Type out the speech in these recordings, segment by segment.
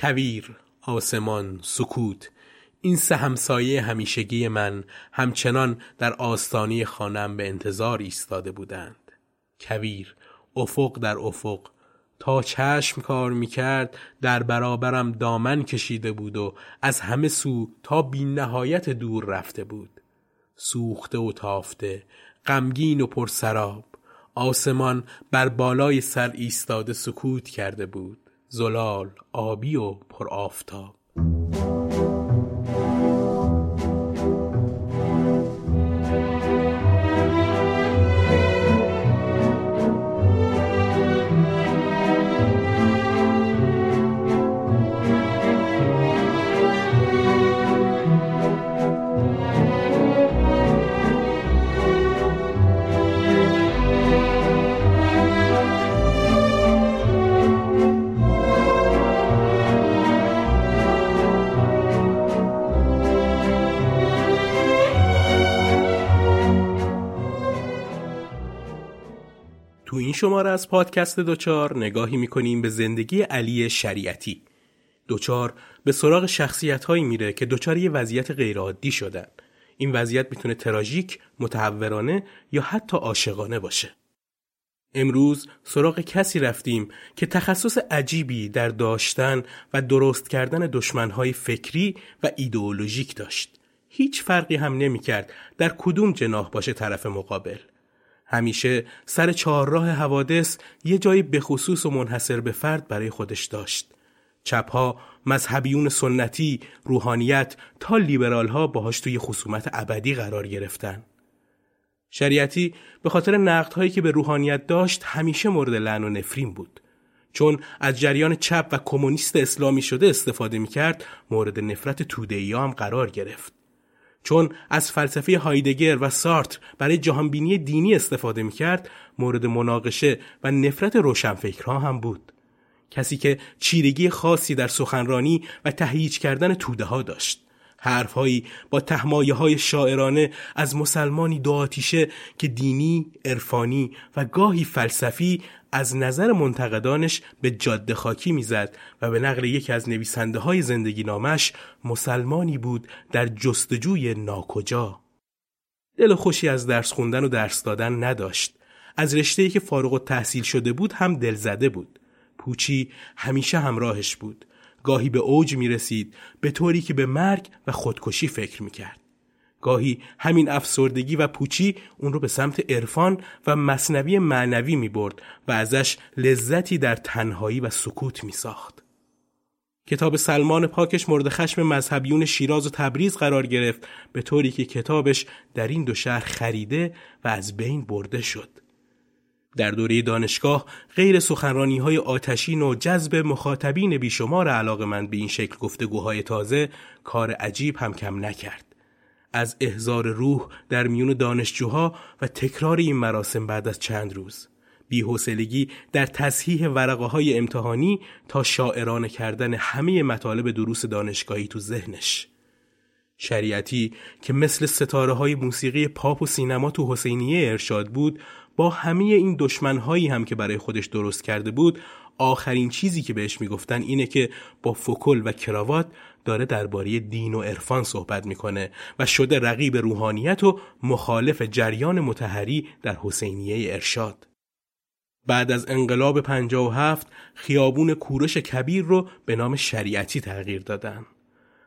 کویر، آسمان، سکوت، این سه همسایه همیشگی من همچنان در آستانه خانم به انتظار ایستاده بودند. کویر، افق در افق، تا چشم کار میکرد در برابرم دامن کشیده بود و از همه سو تا بی نهایت دور رفته بود. سوخته و تافته، غمگین و پرسراب، آسمان بر بالای سر ایستاده سکوت کرده بود، زلال، آبی و پرآفتاب. این شماره از پادکست دچار نگاهی می‌کنیم به زندگی علی شریعتی. دچار به سراغ شخصیت‌هایی میره که دچار یه وضعیت غیرعادی شدن. این وضعیت میتونه تراژیک، متحورانه یا حتی عاشقانه باشه. امروز سراغ کسی رفتیم که تخصص عجیبی در داشتن و درست کردن دشمن‌های فکری و ایدئولوژیک داشت. هیچ فرقی هم نمی‌کرد در کدوم جناح باشه طرف مقابل. همیشه سر چهارراه حوادث یه جایی به خصوص و منحصر به فرد برای خودش داشت. چپ‌ها، مذهبیون سنتی، روحانیت تا لیبرال‌ها باهاش توی خصومت ابدی قرار گرفتن. شریعتی به خاطر نقدهایی که به روحانیت داشت همیشه مورد لعن و نفرین بود. چون از جریان چپ و کمونیست اسلامی شده استفاده می‌کرد، مورد نفرت توده‌ای‌ها هم قرار گرفت. چون از فلسفه هایدگر و سارتر برای جهانبینی دینی استفاده میکرد، مورد مناقشه و نفرت روشنفکرها هم بود. کسی که چیرگی خاصی در سخنرانی و تهییج کردن توده ها داشت. حرفهایی با تحمایه های شاعرانه از مسلمانی دو آتیشه که دینی، عرفانی و گاهی فلسفی از نظر منتقدانش به جاده خاکی میزد و به نقل یکی از نویسنده های زندگی نامش مسلمانی بود در جستجوی ناکجا. دل خوشی از درس خوندن و درس دادن نداشت. از رشته‌ای که فارغ التحصیل شده بود هم دلزده بود. پوچی همیشه همراهش بود. گاهی به اوج می رسید به طوری که به مرگ و خودکشی فکر می کرد. گاهی همین افسردگی و پوچی اون رو به سمت عرفان و مثنوی معنوی می برد و ازش لذتی در تنهایی و سکوت می ساخت. کتاب سلمان پاکش مورد خشم مذهبیون شیراز و تبریز قرار گرفت به طوری که کتابش در این دو شهر خریده و از بین برده شد. در دوره دانشگاه غیر سخنرانی‌های آتشین و جذب مخاطبین بیشمار علاقه‌مند به این شکل گفتگوهای تازه، کار عجیب هم کم نکرد. از احضار روح در میون دانشجوها و تکرار این مراسم بعد از چند روز، بی‌حوصلگی در تصحیح ورقه‌های امتحانی تا شاعرانه کردن همه مطالب دروس دانشگاهی تو ذهنش. شریعتی که مثل ستاره‌های موسیقی پاپ و سینما تو حسینیه ارشاد بود، با همه این دشمن‌هایی هم که برای خودش درست کرده بود، آخرین چیزی که بهش میگفتن اینه که با فکل و کراوات داره درباره دین و عرفان صحبت میکنه و شده رقیب روحانیت و مخالف جریان مطهری در حسینیه ارشاد. بعد از انقلاب 57 خیابون کورش کبیر رو به نام شریعتی تغییر دادن.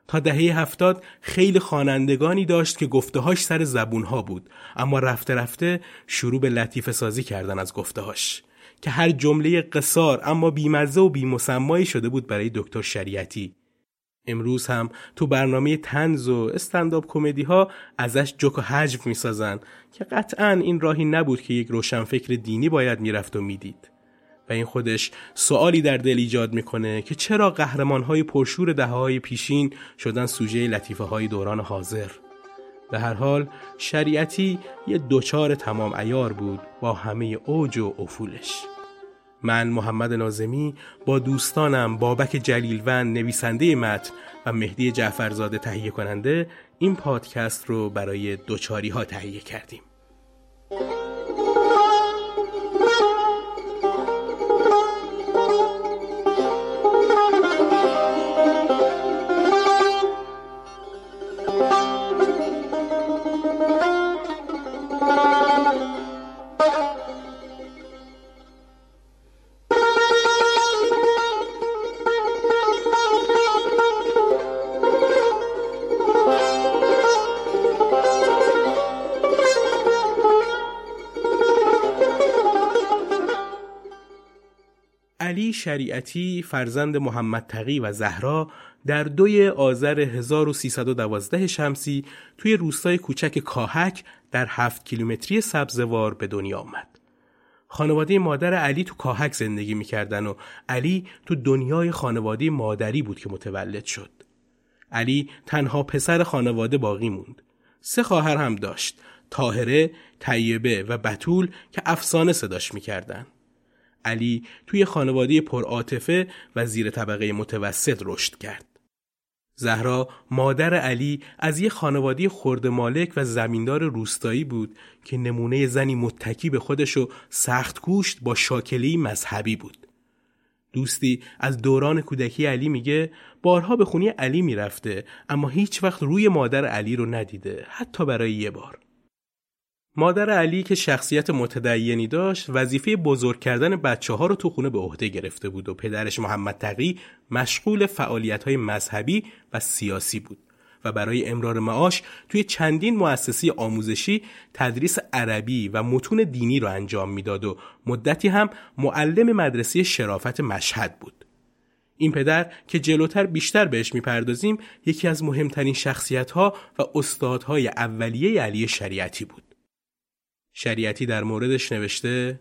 تا دهه 70 خیلی خوانندگانی داشت که گفته‌هاش سر زبون‌ها بود، اما رفته رفته شروع به لطیفه سازی کردن از گفته‌هاش که هر جمله قصار اما بی‌مزه و بی‌مسمایی شده بود برای دکتر شریعتی. امروز هم تو برنامه طنز و استندآپ کمدی‌ها ازش جوک و حجو می‌سازن که قطعاً این راهی نبود که یک روشنفکر دینی باید می‌رفت و می‌دید. و این خودش سوالی در دل ایجاد میکنه که چرا قهرمان‌های پرشور دهه‌های پیشین شدن سوژه لطیفه‌های دوران حاضر. به هر حال شریعتی یه دچار تمام عیار بود با همه اوج و افولش. من محمد ناظمی با دوستانم بابک جلیلوند نویسنده متن و مهدی جعفرزاده تهیه کننده این پادکست رو برای دچاری‌ها تهیه کردیم. علی شریعتی فرزند محمد تقی و زهرا در 2 آذر 1312 شمسی توی روستای کوچک کاهک در 7 کیلومتری سبزوار به دنیا آمد. خانواده مادر علی تو کاهک زندگی می‌کردن و علی تو دنیای خانواده مادری بود که متولد شد. علی تنها پسر خانواده باقی موند. 3 خواهر هم داشت: طاهره، طیبه و بتول که افسانه صداش می‌کردن. علی توی خانواده پرعاطفه و زیر طبقه متوسط رشد کرد. زهرا مادر علی از یه خانواده خرده مالک و زمیندار روستایی بود که نمونه زنی متکی به خودش و سخت کوشت با شاکله‌ای مذهبی بود. دوستی از دوران کودکی علی میگه بارها به خونه علی میرفته اما هیچ وقت روی مادر علی رو ندیده، حتی برای یه بار. مادر علی که شخصیت متدینی داشت وظیفه بزرگ کردن بچه ها رو تو خونه به عهده گرفته بود و پدرش محمد تقی مشغول فعالیت‌های مذهبی و سیاسی بود و برای امرار معاش توی چندین مؤسسه آموزشی تدریس عربی و متون دینی رو انجام میداد و مدتی هم معلم مدرسه شرافت مشهد بود. این پدر که جلوتر بیشتر بهش میپردازیم یکی از مهمترین شخصیت‌ها و استادهای اولیه علی شریعتی بود. شریعتی در موردش نوشته: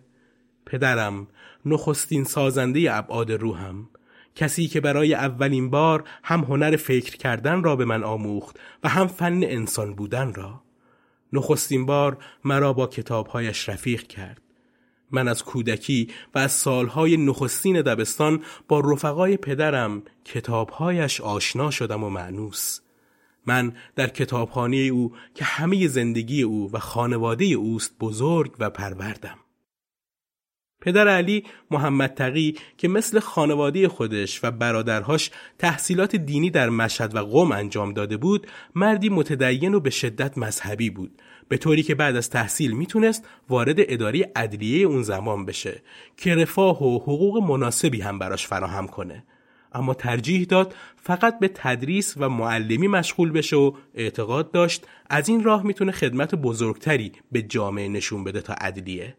پدرم، نخستین سازنده ابعاد روحم، کسی که برای اولین بار هم هنر فکر کردن را به من آموخت و هم فن انسان بودن را. نخستین بار مرا با کتابهایش رفیق کرد. من از کودکی و از سالهای نخستین دبستان با رفقای پدرم کتابهایش آشنا شدم و مانوس. من در کتابخانه او که همه زندگی او و خانواده اوست بزرگ و پروردم. پدر علی محمد تقی که مثل خانواده خودش و برادرهاش تحصیلات دینی در مشهد و قم انجام داده بود، مردی متدین و به شدت مذهبی بود، به طوری که بعد از تحصیل میتونست وارد اداره عدلیه اون زمان بشه که رفاه و حقوق مناسبی هم براش فراهم کنه، اما ترجیح داد فقط به تدریس و معلمی مشغول بشه و اعتقاد داشت از این راه میتونه خدمت بزرگتری به جامعه نشون بده تا عدلیه.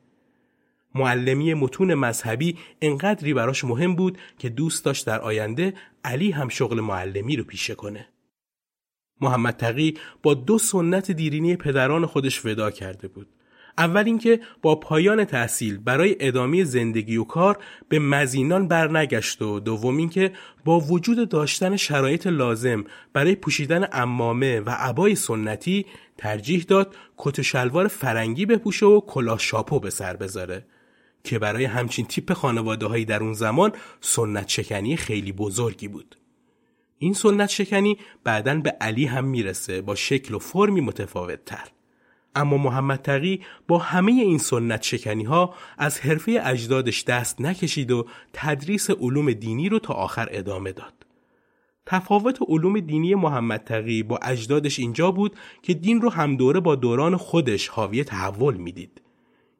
معلمی متون مذهبی انقدری براش مهم بود که دوست داشت در آینده علی هم شغل معلمی رو پیشه کنه. محمد تقی با 2 سنت دیرینی پدران خودش ودا کرده بود. اول اینکه با پایان تحصیل برای ادامه زندگی و کار به مزینان برنگشت و دوم اینکه با وجود داشتن شرایط لازم برای پوشیدن عمامه و عبای سنتی ترجیح داد کت و شلوار فرنگی بپوشه و کلاه شاپو به سر بذاره که برای همچین تیپ خانواده‌هایی در اون زمان سنت شکنی خیلی بزرگی بود. این سنت شکنی بعداً به علی هم میرسه با شکل و فرمی متفاوت تر. اما محمد تقی با همه این سنت شکنی ها از حرفه اجدادش دست نکشید و تدریس علوم دینی رو تا آخر ادامه داد. تفاوت علوم دینی محمد تقی با اجدادش اینجا بود که دین رو همدوره با دوران خودش حاوی تحول میدید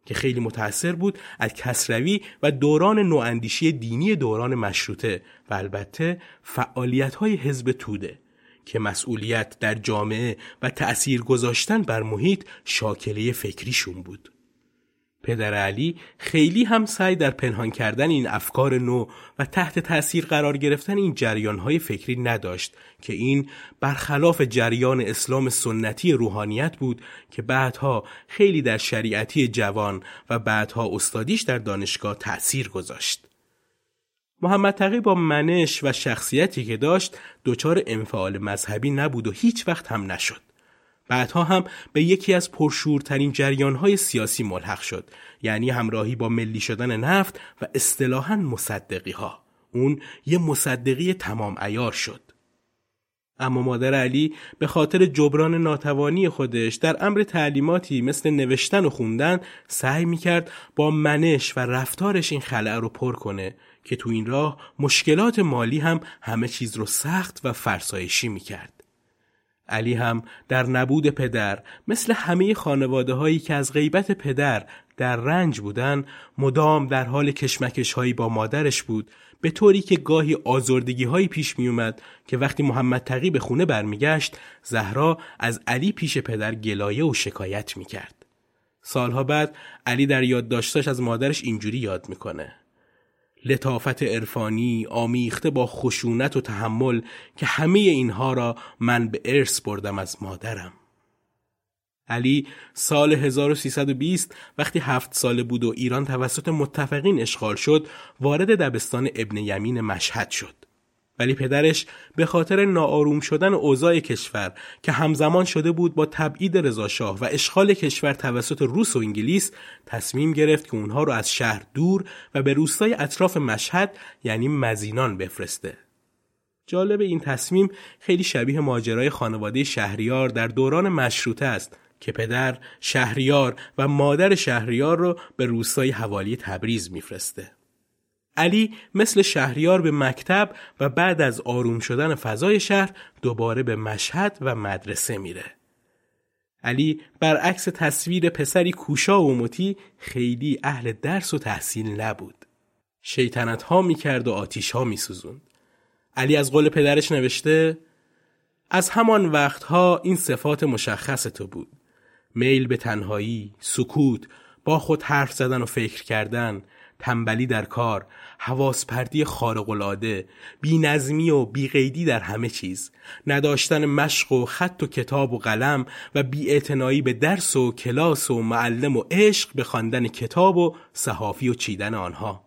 که خیلی متأثر بود از کسروی و دوران نواندیشی دینی دوران مشروطه و البته فعالیت‌های حزب توده که مسئولیت در جامعه و تأثیر گذاشتن بر محیط شاکله فکریشون بود. پدر علی خیلی هم سعی در پنهان کردن این افکار نو و تحت تأثیر قرار گرفتن این جریان‌های فکری نداشت که این برخلاف جریان اسلام سنتی روحانیت بود که بعدها خیلی در شریعتی جوان و بعدها استادیش در دانشگاه تأثیر گذاشت. محمد تقی با منش و شخصیتی که داشت دچار انفعال مذهبی نبود و هیچ وقت هم نشد. بعدها هم به یکی از پرشورترین جریان‌های سیاسی ملحق شد، یعنی همراهی با ملی شدن نفت و اصطلاحاً مصدقی‌ها. اون یه مصدقی تمام عیار شد. اما مادر علی به خاطر جبران ناتوانی خودش در امر تعلیماتی مثل نوشتن و خوندن سعی می‌کرد با منش و رفتارش این خلأ رو پر کنه که تو این راه مشکلات مالی هم همه چیز رو سخت و فرسایشی میکرد. علی هم در نبود پدر مثل همه خانواده هایی که از غیبت پدر در رنج بودن مدام در حال کشمکش هایی با مادرش بود، به طوری که گاهی آزردگی هایی پیش می اومد که وقتی محمد تقی به خونه برمیگشت زهرا از علی پیش پدر گلایه و شکایت میکرد. سالها بعد علی در یادداشتاش از مادرش اینجوری یاد میکنه: لطافت عرفانی آمیخته با خشونت و تحمل که همه اینها را من به ارث بردم از مادرم. علی سال 1320 وقتی 7 ساله بود و ایران توسط متفقین اشغال شد، وارد دبستان ابن یمین مشهد شد. ولی پدرش به خاطر ناآروم شدن اوضاع کشور که همزمان شده بود با تبعید رضا شاه و اشغال کشور توسط روس و انگلیس، تصمیم گرفت که اونها رو از شهر دور و به روستای اطراف مشهد یعنی مزینان بفرسته. جالب این تصمیم خیلی شبیه ماجرای خانواده شهریار در دوران مشروطه است که پدر شهریار و مادر شهریار رو به روستای حوالی تبریز میفرسته. علی مثل شهریار به مکتب و بعد از آروم شدن فضای شهر دوباره به مشهد و مدرسه میره. علی برعکس تصویر پسری کوشا و مطیع خیلی اهل درس و تحصیل نبود. شیطنت ها میکرد و آتیش ها میسوزوند. علی از قول پدرش نوشته: از همان وقتها این صفات مشخص تو بود. میل به تنهایی، سکوت، با خود حرف زدن و فکر کردن، تنبلی در کار، حواس پرتی خارق‌العاده، بی‌نظمی و بی‌قیدی در همه چیز، نداشتن مشق و خط و کتاب و قلم و بی‌اعتنایی به درس و کلاس و معلم و عشق به خواندن کتاب و صحافی و چیدن آنها.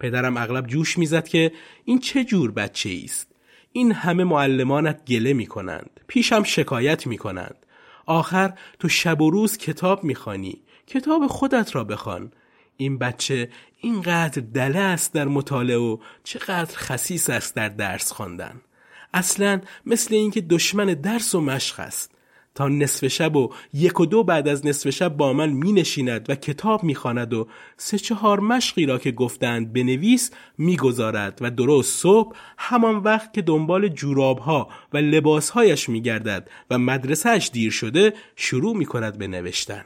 پدرم اغلب جوش می‌زد که این چه جور بچه‌ای است؟ این همه معلمانت گله می‌کنند، پیشم شکایت می‌کنند. آخر تو شب و روز کتاب می‌خوانی، کتاب خودت را بخوان. این بچه اینقدر دله است در مطالعه و چقدر خسیس است در درس خواندن. اصلاً مثل اینکه دشمن درس و مشق است. تا نصف شب و 1 و 2 بعد از نصف شب با من می نشیند و کتاب می خواند و 3-4 مشقی را که گفتند بنویس می گذارد و درست صبح همان وقت که دنبال جورابها و لباسهایش می گردد و مدرسهش دیر شده شروع می کند به نوشتن.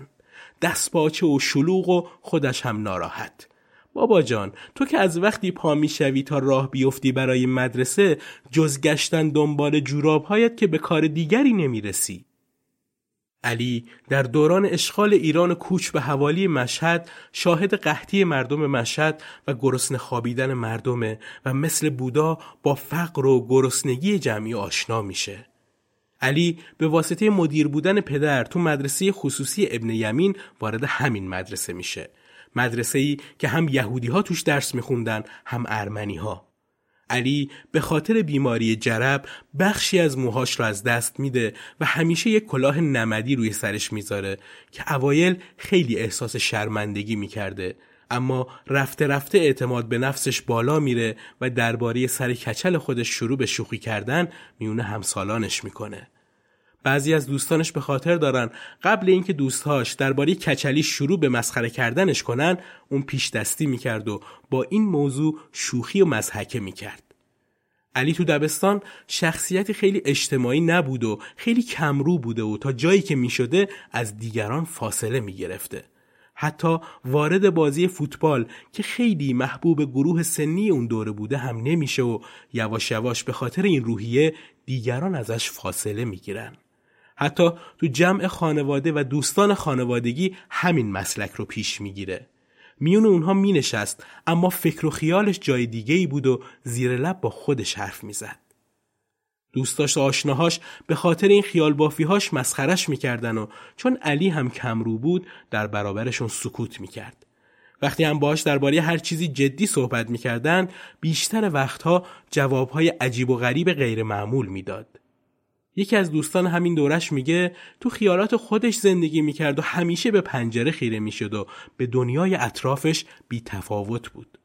دستپاچه و شلوغ و خودش هم ناراحت. بابا جان، تو که از وقتی پا میشوی تا راه بیفتی برای مدرسه جز گشتن دنبال جورابهایت که به کار دیگری نمیرسی. علی در دوران اشغال ایران و کوچ به حوالی مشهد شاهد قحطی مردم مشهد و گرسنه خوابیدن مردم و مثل بودا با فقر و گرسنگی جمعی آشنا میشه. علی به واسطه مدیر بودن پدر تو مدرسه خصوصی ابن یمین وارد همین مدرسه میشه. مدرسه‌ای که هم یهودی ها توش درس میخوندن هم ارمنی ها. علی به خاطر بیماری جرب بخشی از موهاش را از دست میده و همیشه یک کلاه نمدی روی سرش میذاره که اوایل خیلی احساس شرمندگی میکرده، اما رفته رفته اعتماد به نفسش بالا میره و درباره سر کچل خودش شروع به شوخی کردن میونه همسالانش میکنه. بعضی از دوستانش به خاطر دارن قبل اینکه دوستاش درباره کچلی شروع به مسخره کردنش کنن، اون پیش دستی میکرد و با این موضوع شوخی و مضحکه میکرد. علی تو دبستان شخصیتی خیلی اجتماعی نبود و خیلی کمرو بوده و تا جایی که میشده از دیگران فاصله میگرفته. حتی وارد بازی فوتبال که خیلی محبوب گروه سنی اون دوره بوده هم نمیشه و یواش یواش به خاطر این روحیه دیگران ازش فاصله میگیرن. حتی تو جمع خانواده و دوستان خانوادگی همین مسلک رو پیش میگیره. میون اونها مینشست، اما فکر و خیالش جای دیگه‌ای بود و زیر لب با خودش حرف میزد. دوستاش و آشناهاش به خاطر این خیال بافیهاش مسخرش میکردن و چون علی هم کمرو بود در برابرشون سکوت میکرد. وقتی هم باهاش درباره هر چیزی جدی صحبت میکردن بیشتر وقتها جوابهای عجیب و غریب غیر معمول میداد. یکی از دوستان همین دورش میگه تو خیالات خودش زندگی میکرد و همیشه به پنجره خیره میشد و به دنیای اطرافش بی تفاوت بود.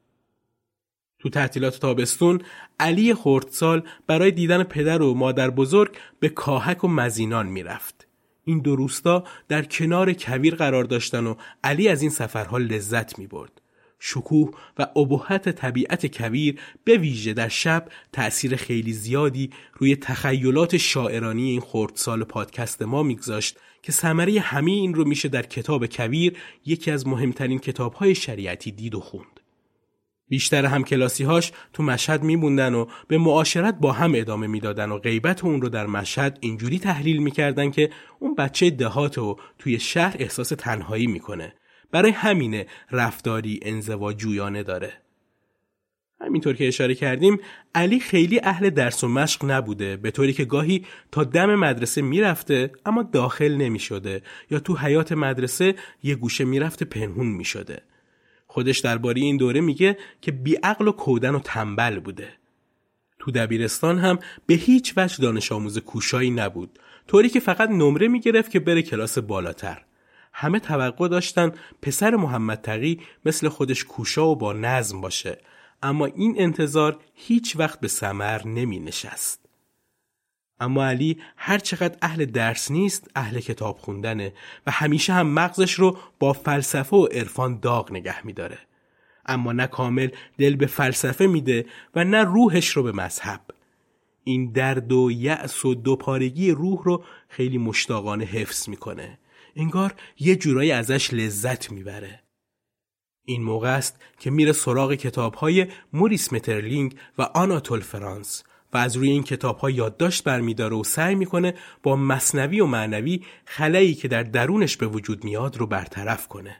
تو تعطیلات تابستون علی خردسال برای دیدن پدر و مادر بزرگ به کاهک و مزینان میرفت. این دو روستا در کنار کویر قرار داشتن و علی از این سفرها لذت میبرد. شکوه و ابهت طبیعت کویر به ویژه در شب تأثیر خیلی زیادی روی تخیلات شاعرانی این خردسال پادکست ما میگذاشت که ثمره همه این رو میشه در کتاب کویر، یکی از مهمترین کتاب‌های شریعتی، دید و خوند. بیشتر همکلاسی‌هاش تو مشهد می‌موندن و به معاشرت با هم ادامه میدادن و غیبت اون رو در مشهد اینجوری تحلیل میکردن که اون بچه دهات و توی شهر احساس تنهایی میکنه. برای همینه رفتاری انزواجویانه داره. همینطور که اشاره کردیم علی خیلی اهل درس و مشق نبوده، به طوری که گاهی تا دم مدرسه میرفته اما داخل نمیشده یا تو حیات مدرسه یه گوشه میرفته پنهون میشده. خودش درباره این دوره میگه که بیعقل و کودن و تنبل بوده. تو دبیرستان هم به هیچ وجه دانش آموز کوشایی نبود، طوری که فقط نمره میگرفت که بره کلاس بالاتر. همه توقع داشتن پسر محمد تقی مثل خودش کوشا و با نظم باشه، اما این انتظار هیچ وقت به ثمر نمی نشست. اما علی هر چقدر اهل درس نیست، اهل کتاب خوندنه و همیشه هم مغزش رو با فلسفه و عرفان داغ نگه می داره. اما نه کامل دل به فلسفه میده و نه روحش رو به مذهب. این درد و یأس و دوپارگی روح رو خیلی مشتاقانه حفظ میکنه. انگار یه جورایی ازش لذت میبره. این موقع است که میره سراغ کتاب‌های موریس مترلینگ و آناتول فرانس و از روی این کتاب‌ها یادداشت برمی‌داره و سعی می‌کنه با مثنوی و معنوی خلایی که در درونش به وجود میاد رو برطرف کنه.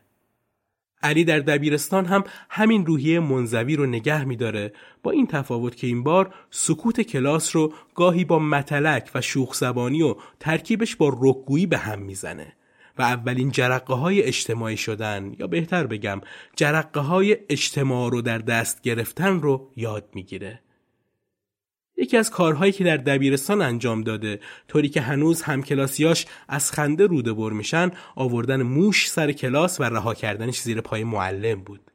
علی در دبیرستان هم همین روحیه منزوی رو نگه می‌داره، با این تفاوت که این بار سکوت کلاس رو گاهی با متلک و شوخ زبانی و ترکیبش با رکگویی به هم می‌زنه. و اولین جرقه‌های اجتماعی شدن، یا بهتر بگم جرقه‌های اجتماع رو در دست گرفتن رو یاد میگیره. یکی از کارهایی که در دبیرستان انجام داده، طوری که هنوز همکلاسیاش از خنده روده بر میشن، آوردن موش سر کلاس و رها کردنش زیر پای معلم بود.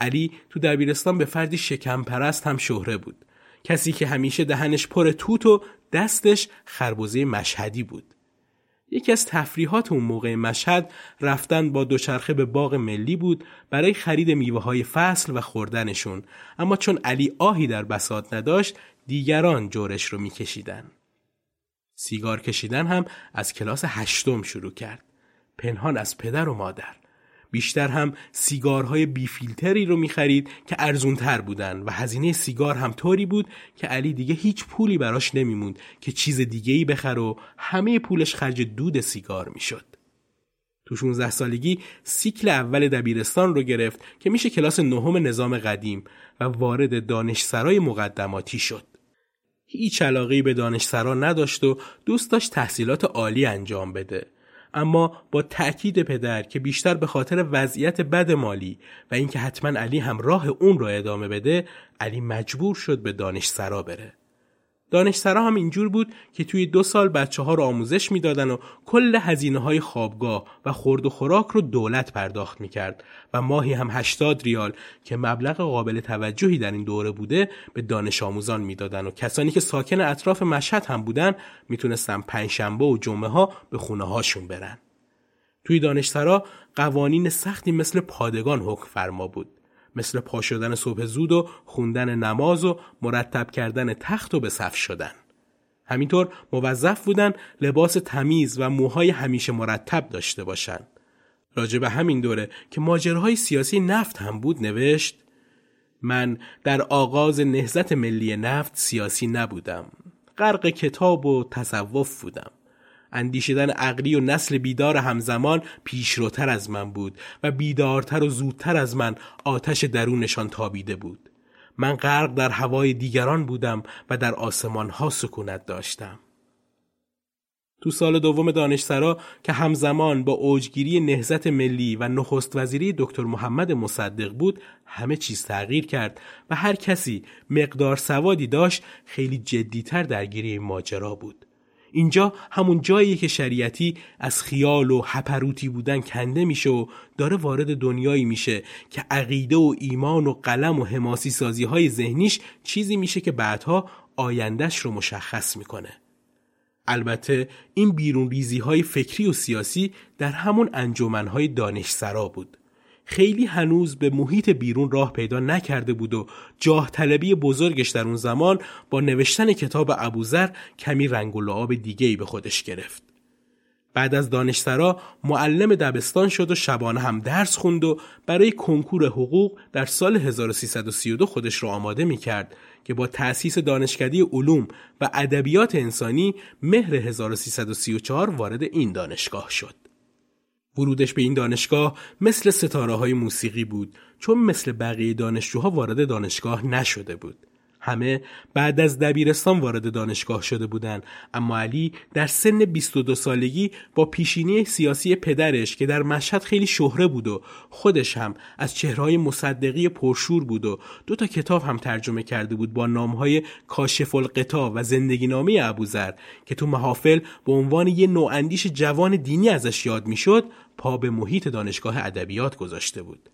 علی تو دبیرستان به فردی شکم پرست هم شهره بود، کسی که همیشه دهنش پر توت و دستش خربوزه مشهدی بود. یکی از تفریحات اون موقع مشهد رفتن با دوچرخه به باغ ملی بود برای خرید میوه‌های فصل و خوردنشون، اما چون علی آهی در بساط نداشت دیگران جورش رو می‌کشیدن. سیگار کشیدن هم از کلاس 8 شروع کرد، پنهان از پدر و مادر. بیشتر هم سیگارهای بی فیلتری رو می‌خرید که ارزان‌تر بودن و هزینه سیگار هم طوری بود که علی دیگه هیچ پولی براش نمیموند که چیز دیگه‌ای بخره و همه پولش خرج دود سیگار میشد. تو 16 سالگی سیکل اول دبیرستان رو گرفت که میشه کلاس 9 نظام قدیم و وارد دانشسرای مقدماتی شد. هیچ علاقه‌ای به دانشسرا نداشت و دوست داشت تحصیلات عالی انجام بده، اما با تأکید پدر که بیشتر به خاطر وضعیت بد مالی و اینکه حتما علی هم راه اون را ادامه بده، علی مجبور شد به دانشسرا بره. دانشسرا هم اینجور بود که توی 2 سال بچه ها رو آموزش میدادن و کل هزینه های خوابگاه و خورد و خوراک رو دولت پرداخت میکرد و ماهی هم 80 ریال که مبلغ قابل توجهی در این دوره بوده به دانش آموزان میدادن و کسانی که ساکن اطراف مشهد هم بودن میتونستن پنجشنبه و جمعه ها به خونه هاشون برن. توی دانشسرا قوانین سختی مثل پادگان حکم فرما بود، مثل پا شدن صبح زود و خوندن نماز و مرتب کردن تخت و به صف شدن. همینطور موظف بودن لباس تمیز و موهای همیشه مرتب داشته باشن. راجع به همین دوره که ماجراهای سیاسی نفت هم بود نوشت: من در آغاز نهضت ملی نفت سیاسی نبودم، غرق کتاب و تصوف بودم. اندیشیدن عقلی و نسل بیدار همزمان پیشروتر از من بود و بیدارتر و زودتر از من آتش درونشان تابیده بود. من غرق در هوای دیگران بودم و در آسمانها سکونت داشتم. تو سال 2 دانشسرا که همزمان با اوجگیری نهضت ملی و نخست وزیری دکتر محمد مصدق بود، همه چیز تغییر کرد و هر کسی مقدار سوادی داشت خیلی جدیتر درگیری ماجرا بود. اینجا همون جاییه که شریعتی از خیال و هپروتی بودن کنده میشه و داره وارد دنیایی میشه که عقیده و ایمان و قلم و حماسی سازی های ذهنیش چیزی میشه که بعدها آیندهش رو مشخص میکنه. البته این بیرون ریزی های فکری و سیاسی در همون انجمن های دانشسرا بود. خیلی هنوز به محیط بیرون راه پیدا نکرده بود و جاه طلبی بزرگش در اون زمان با نوشتن کتاب ابوذر کمی رنگ و لعاب دیگه‌ای به خودش گرفت. بعد از دانشسرا معلم دبستان شد و شبانه هم درس خوند و برای کنکور حقوق در سال 1332 خودش رو آماده می‌کرد که با تأسیس دانشکده علوم و ادبیات انسانی مهر 1334 وارد این دانشگاه شد. ورودش به این دانشگاه مثل ستاره‌های موسیقی بود، چون مثل بقیه دانشجوها وارد دانشگاه نشده بود. همه بعد از دبیرستان وارد دانشگاه شده بودند، اما علی در سن 22 سالگی با پیشینی سیاسی پدرش که در مشهد خیلی شهره بود و خودش هم از چهره‌های مصدقی پرشور بود و 2 کتاب هم ترجمه کرده بود با نام‌های کاشف الغطا و زندگینامه ابوذر که تو محافل به عنوان یه نواندیش جوان دینی ازش یاد می‌شد، پا به محیط دانشگاه ادبیات گذاشته بود.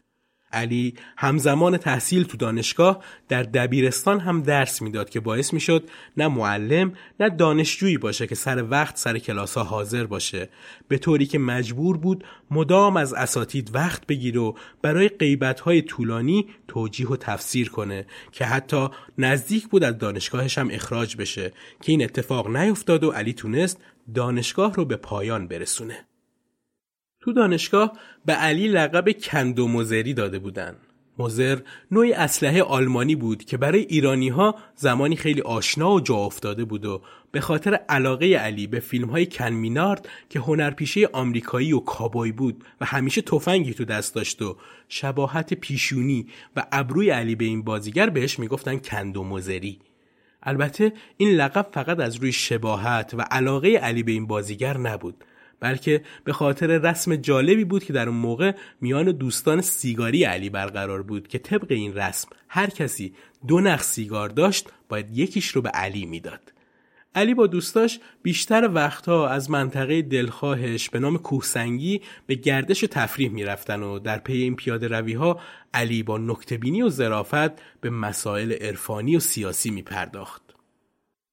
علی همزمان تحصیل تو دانشگاه در دبیرستان هم درس میداد که باعث میشد نه معلم نه دانشجویی باشه که سر وقت سر کلاس‌ها حاضر باشه، به طوری که مجبور بود مدام از اساتید وقت بگیره و برای غیبت‌های طولانی توجیه و تفسیر کنه که حتی نزدیک بود از دانشگاهش هم اخراج بشه، که این اتفاق نیفتاد و علی تونست دانشگاه رو به پایان برسونه. تو دانشگاه به علی لقب کندو مزری داده بودن. مزر نوعی اسلحه آلمانی بود که برای ایرانی‌ها زمانی خیلی آشنا و جا افتاده بود و به خاطر علاقه علی به فیلم‌های کن مینارد که هنرپیشه آمریکایی و کابوی بود و همیشه تفنگی تو دست داشت و شباهت پیشونی و ابروی علی به این بازیگر بهش میگفتن کندو مزری. البته این لقب فقط از روی شباهت و علاقه علی به این بازیگر نبود، بلکه به خاطر رسم جالبی بود که در اون موقع میان دوستان سیگاری علی برقرار بود که طبق این رسم هر کسی 2 نخ سیگار داشت باید یکیش رو به علی میداد. علی با دوستاش بیشتر وقتها از منطقه دلخواهش به نام کوهسنگی به گردش و تفریح میرفتن و در پی این پیاده رویها علی با نکته‌بینی و ظرافت به مسائل عرفانی و سیاسی میپرداخت.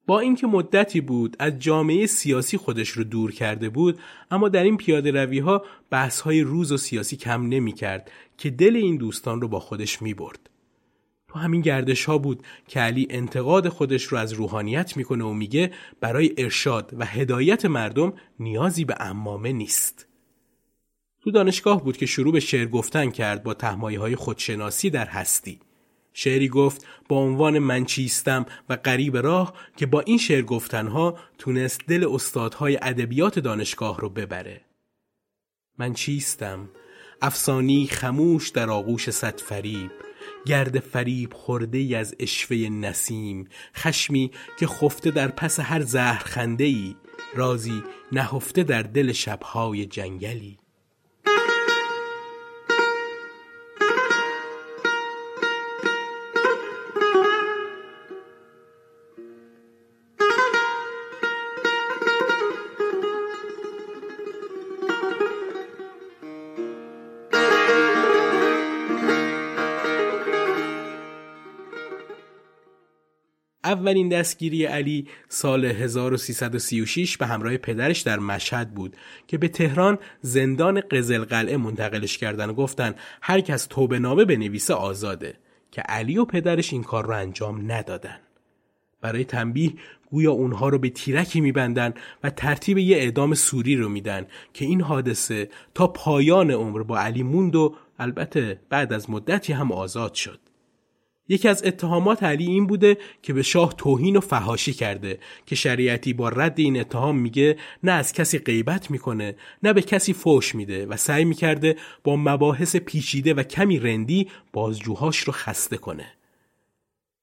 با اینکه مدتی بود از جامعه سیاسی خودش رو دور کرده بود، اما در این پیاده رویها بحث‌های روز و سیاسی کم نمی‌کرد که دل این دوستان رو با خودش می‌برد. تو همین گردش‌ها بود که علی انتقاد خودش رو از روحانیت می‌کنه و میگه برای ارشاد و هدایت مردم نیازی به عمامه نیست. تو دانشگاه بود که شروع به شعر گفتن کرد با تحمایه‌های خودشناسی در هستی. شعری گفت با عنوان من چیستم و غریب راه که با این شعر گفتنها تونست دل استادهای ادبیات دانشگاه رو ببره. من چیستم؟ افسانی خموش در آغوش صد فریب، گرد فریب خورده ای از عشوه نسیم، خشمی که خفته در پس هر زهر خنده‌ای، رازی نهفته در دل شب‌های جنگلی. اولین دستگیری علی سال 1336 به همراه پدرش در مشهد بود که به تهران زندان قزلقلعه منتقلش کردن و گفتن هر کس توبه نامه بنویسه آزاده، که علی و پدرش این کار رو انجام ندادن. برای تنبیه گویا اونها رو به تیرکی میبندن و ترتیب یه اعدام سوری رو میدن که این حادثه تا پایان عمر با علی موند و البته بعد از مدتی هم آزاد شد. یکی از اتهامات علی این بوده که به شاه توهین و فحاشی کرده که شریعتی با رد این اتهام میگه نه از کسی غیبت میکنه نه به کسی فحش میده و سعی میکرده با مباحث پیچیده و کمی رندی بازجوهاش رو خسته کنه.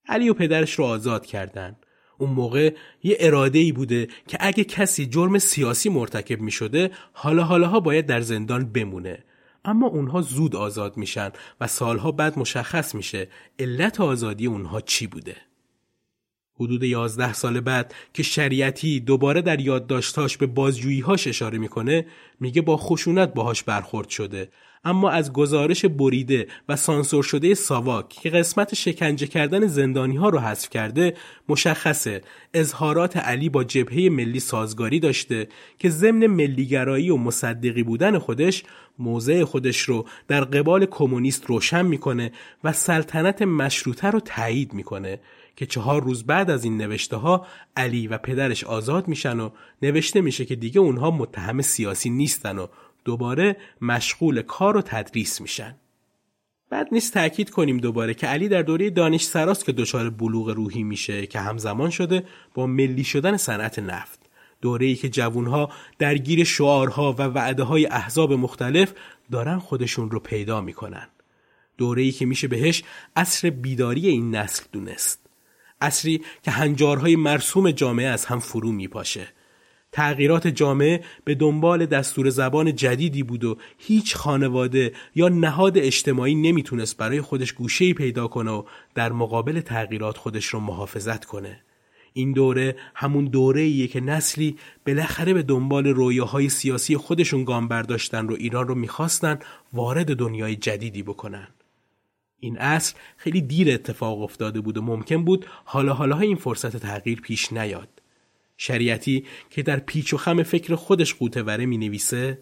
علی و پدرش رو آزاد کردن. اون موقع یه اراده‌ای بوده که اگه کسی جرم سیاسی مرتکب میشده حالاها باید در زندان بمونه، اما اونها زود آزاد میشن و سالها بعد مشخص میشه علت آزادی اونها چی بوده. حدود 11 سال بعد که شریعتی دوباره در یادداشت‌هاش به بازجویی‌هاش اشاره میکنه، میگه با خشونت باهاش برخورد شده، اما از گزارش بریده و سانسور شده ساواک که قسمت شکنجه کردن زندانی‌ها رو حذف کرده مشخصه اظهارات علی با جبهه ملی سازگاری داشته که ضمن ملیگرایی و مصدقی بودن خودش موضع خودش رو در قبال کمونیست روشن میکنه و سلطنت مشروطه رو تایید میکنه، که 4 روز بعد از این نوشته ها علی و پدرش آزاد میشن و نوشته میشه که دیگه اونها متهم سیاسی نیستن و دوباره مشغول کار و تدریس میشن. بعد نیست تأکید کنیم دوباره که علی در دوره دانش سراست که دچار بلوغ روحی میشه که همزمان شده با ملی شدن صنعت نفت. دوره‌ای که جوانها درگیر شعارها و وعده‌های احزاب مختلف دارن خودشون رو پیدا میکنن. دوره‌ای که میشه بهش عصر بیداری این نسل دونست. عصری که هنجارهای مرسوم جامعه از هم فرو میپاشه. تغییرات جامعه به دنبال دستور زبان جدیدی بود و هیچ خانواده یا نهاد اجتماعی نمیتونست برای خودش گوشه‌ای پیدا کنه و در مقابل تغییرات خودش رو محافظت کنه. این دوره همون دوره‌ایه که نسلی بالاخره به دنبال رویاهای سیاسی خودشون گام برداشتن و ایران رو میخواستن وارد دنیای جدیدی بکنن. این عصر خیلی دیر اتفاق افتاده بود و ممکن بود حالا حالاها این فرصت تغییر پیش نیاد. شریعتی که در پیچ و خم فکر خودش قوطه‌وره می‌نویسه: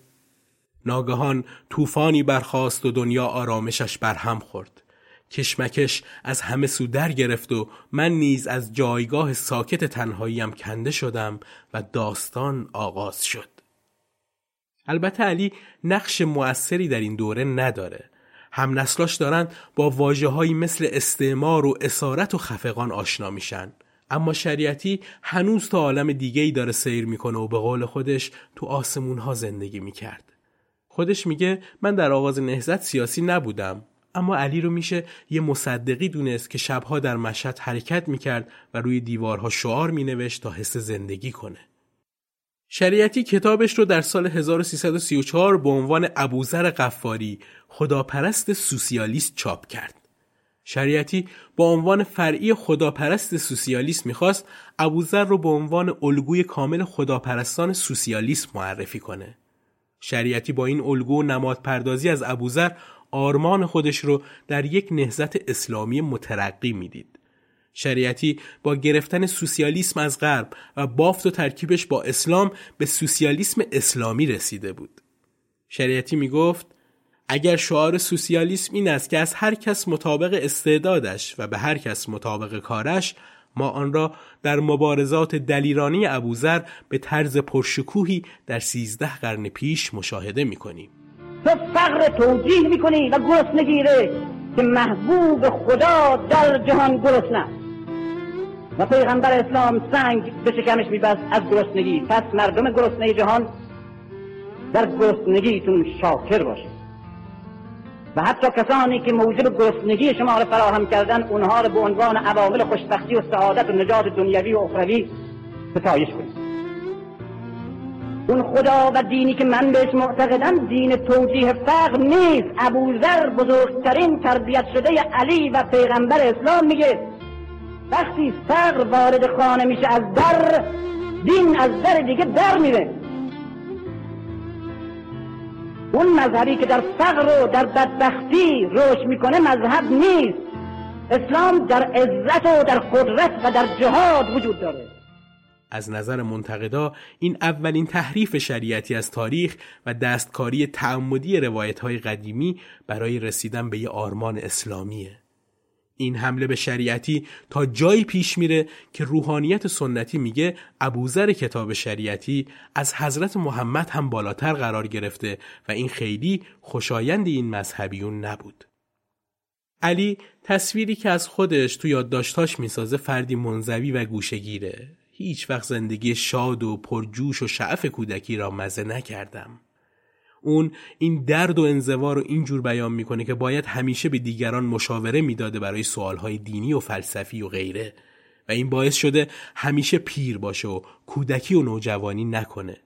ناگهان طوفانی برخاست و دنیا آرامشش برهم خورد. کشمکش از همه سو در گرفت و من نیز از جایگاه ساکت تنهاییم کنده شدم و داستان آغاز شد. البته علی نقش مؤثری در این دوره نداره. هم نسلاش دارن با واژه‌هایی مثل استعمار و اسارت و خفقان آشنا میشن، اما شریعتی هنوز تا عالم دیگه‌ای داره سیر میکنه و به قول خودش تو آسمون‌ها زندگی میکرد. خودش میگه من در آغاز نهضت سیاسی نبودم، اما علی رو میشه یه مصدقی دونست که شبها در مشهد حرکت میکرد و روی دیوارها شعار مینوشت تا حس زندگی کنه. شریعتی کتابش رو در سال 1334 به عنوان ابوذر غفاری، خداپرست سوسیالیست چاپ کرد. شریعتی با عنوان فرعی خداپرست سوسیالیست میخواست ابوذر رو به عنوان الگوی کامل خداپرستان سوسیالیست معرفی کنه. شریعتی با این الگو و نمادپردازی از ابوذر آرمان خودش رو در یک نهضت اسلامی مترقی میدید. شریعتی با گرفتن سوسیالیسم از غرب و بافت و ترکیبش با اسلام به سوسیالیسم اسلامی رسیده بود. شریعتی میگفت اگر شعار سوسیالیسم این است که از هر کس مطابق استعدادش و به هر کس مطابق کارش، ما آن را در مبارزات دلیرانه ابوذر به طرز پرشکوهی در 13 قرن پیش مشاهده میکنیم. تو فقر توجیه میکنی و گرسنگی را که محبوب خدا در جهان گرسنه و پیغمبر اسلام سنگ به شکمش میبست از گرسنگی، پس مردم گرسنه جهان در گرسنگیتون شاکر باشه و حتی کسانی که موجب گرسنگی شما را فراهم کردن اونها را به عنوان عوامل خوشبختی و سعادت و نجات دنیوی و اخروی ستایش کنید. اون خدا و دینی که من بهش معتقدم دین توجیه فقر نیست. ابوذر بزرگترین تربیت شده علی و پیغمبر اسلام میگه وقتی فقر وارد خانه میشه از در، دین از در دیگه در میره. اون مذهبی که در فقر و در بدبختی روش میکنه مذهب نیست. اسلام در عزت و در قدرت و در جهاد وجود داره. از نظر منتقدا این اولین تحریف شریعتی از تاریخ و دستکاری تعمدی روایت‌های قدیمی برای رسیدن به یه آرمان اسلامیه. این حمله به شریعتی تا جایی پیش میره که روحانیت سنتی میگه ابوذر کتاب شریعتی از حضرت محمد هم بالاتر قرار گرفته و این خیلی خوشایند این مذهبیون نبود. علی تصویری که از خودش تو یادداشت‌هاش میسازه فردی منزوی و گوشه‌گیره. هیچ وقت زندگی شاد و پرجوش و شعف کودکی را مزه نکردم. اون این درد و انزوا رو اینجور بیان میکنه که باید همیشه به دیگران مشاوره میداده برای سوالهای دینی و فلسفی و غیره و این باعث شده همیشه پیر باشه و کودکی و نوجوانی نکنه.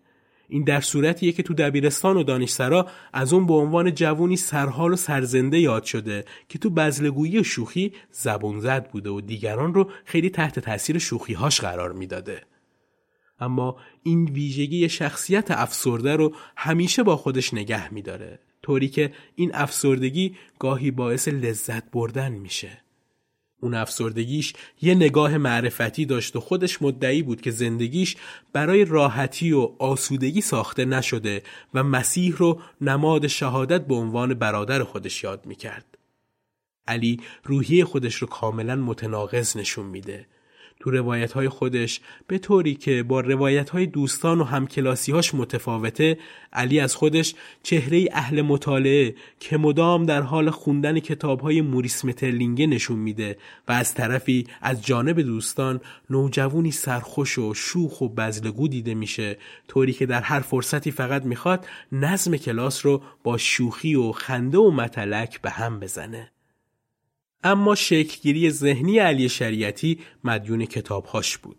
این در صورتیه که تو دبیرستان و دانشسرا از اون به عنوان جوانی سرحال و سرزنده یاد شده که تو بزلگویی و شوخی زبون زد بوده و دیگران رو خیلی تحت تاثیر شوخی‌هاش قرار میداده. اما این ویژگی شخصیت افسرده رو همیشه با خودش نگه میداره، طوری که این افسردگی گاهی باعث لذت بردن میشه. اون افسردگیش یه نگاه معرفتی داشت و خودش مدعی بود که زندگیش برای راحتی و آسودگی ساخته نشده و مسیح رو نماد شهادت به عنوان برادر خودش یاد میکرد. علی روحیه خودش رو کاملا متناقض نشون میده. تو روایت‌های خودش به طوری که با روایت‌های دوستان و همکلاسی‌هاش متفاوته. علی از خودش چهره‌ای اهل مطالعه که مدام در حال خوندن کتاب‌های موریس مترلینگ نشون میده و از طرفی از جانب دوستان نوجوانی سرخوش و شوخ و بزلگو دیده میشه، طوری که در هر فرصتی فقط میخواد نظم کلاس رو با شوخی و خنده و متلک به هم بزنه. اما شکلگیری ذهنی علی شریعتی مدیون کتابهاش بود.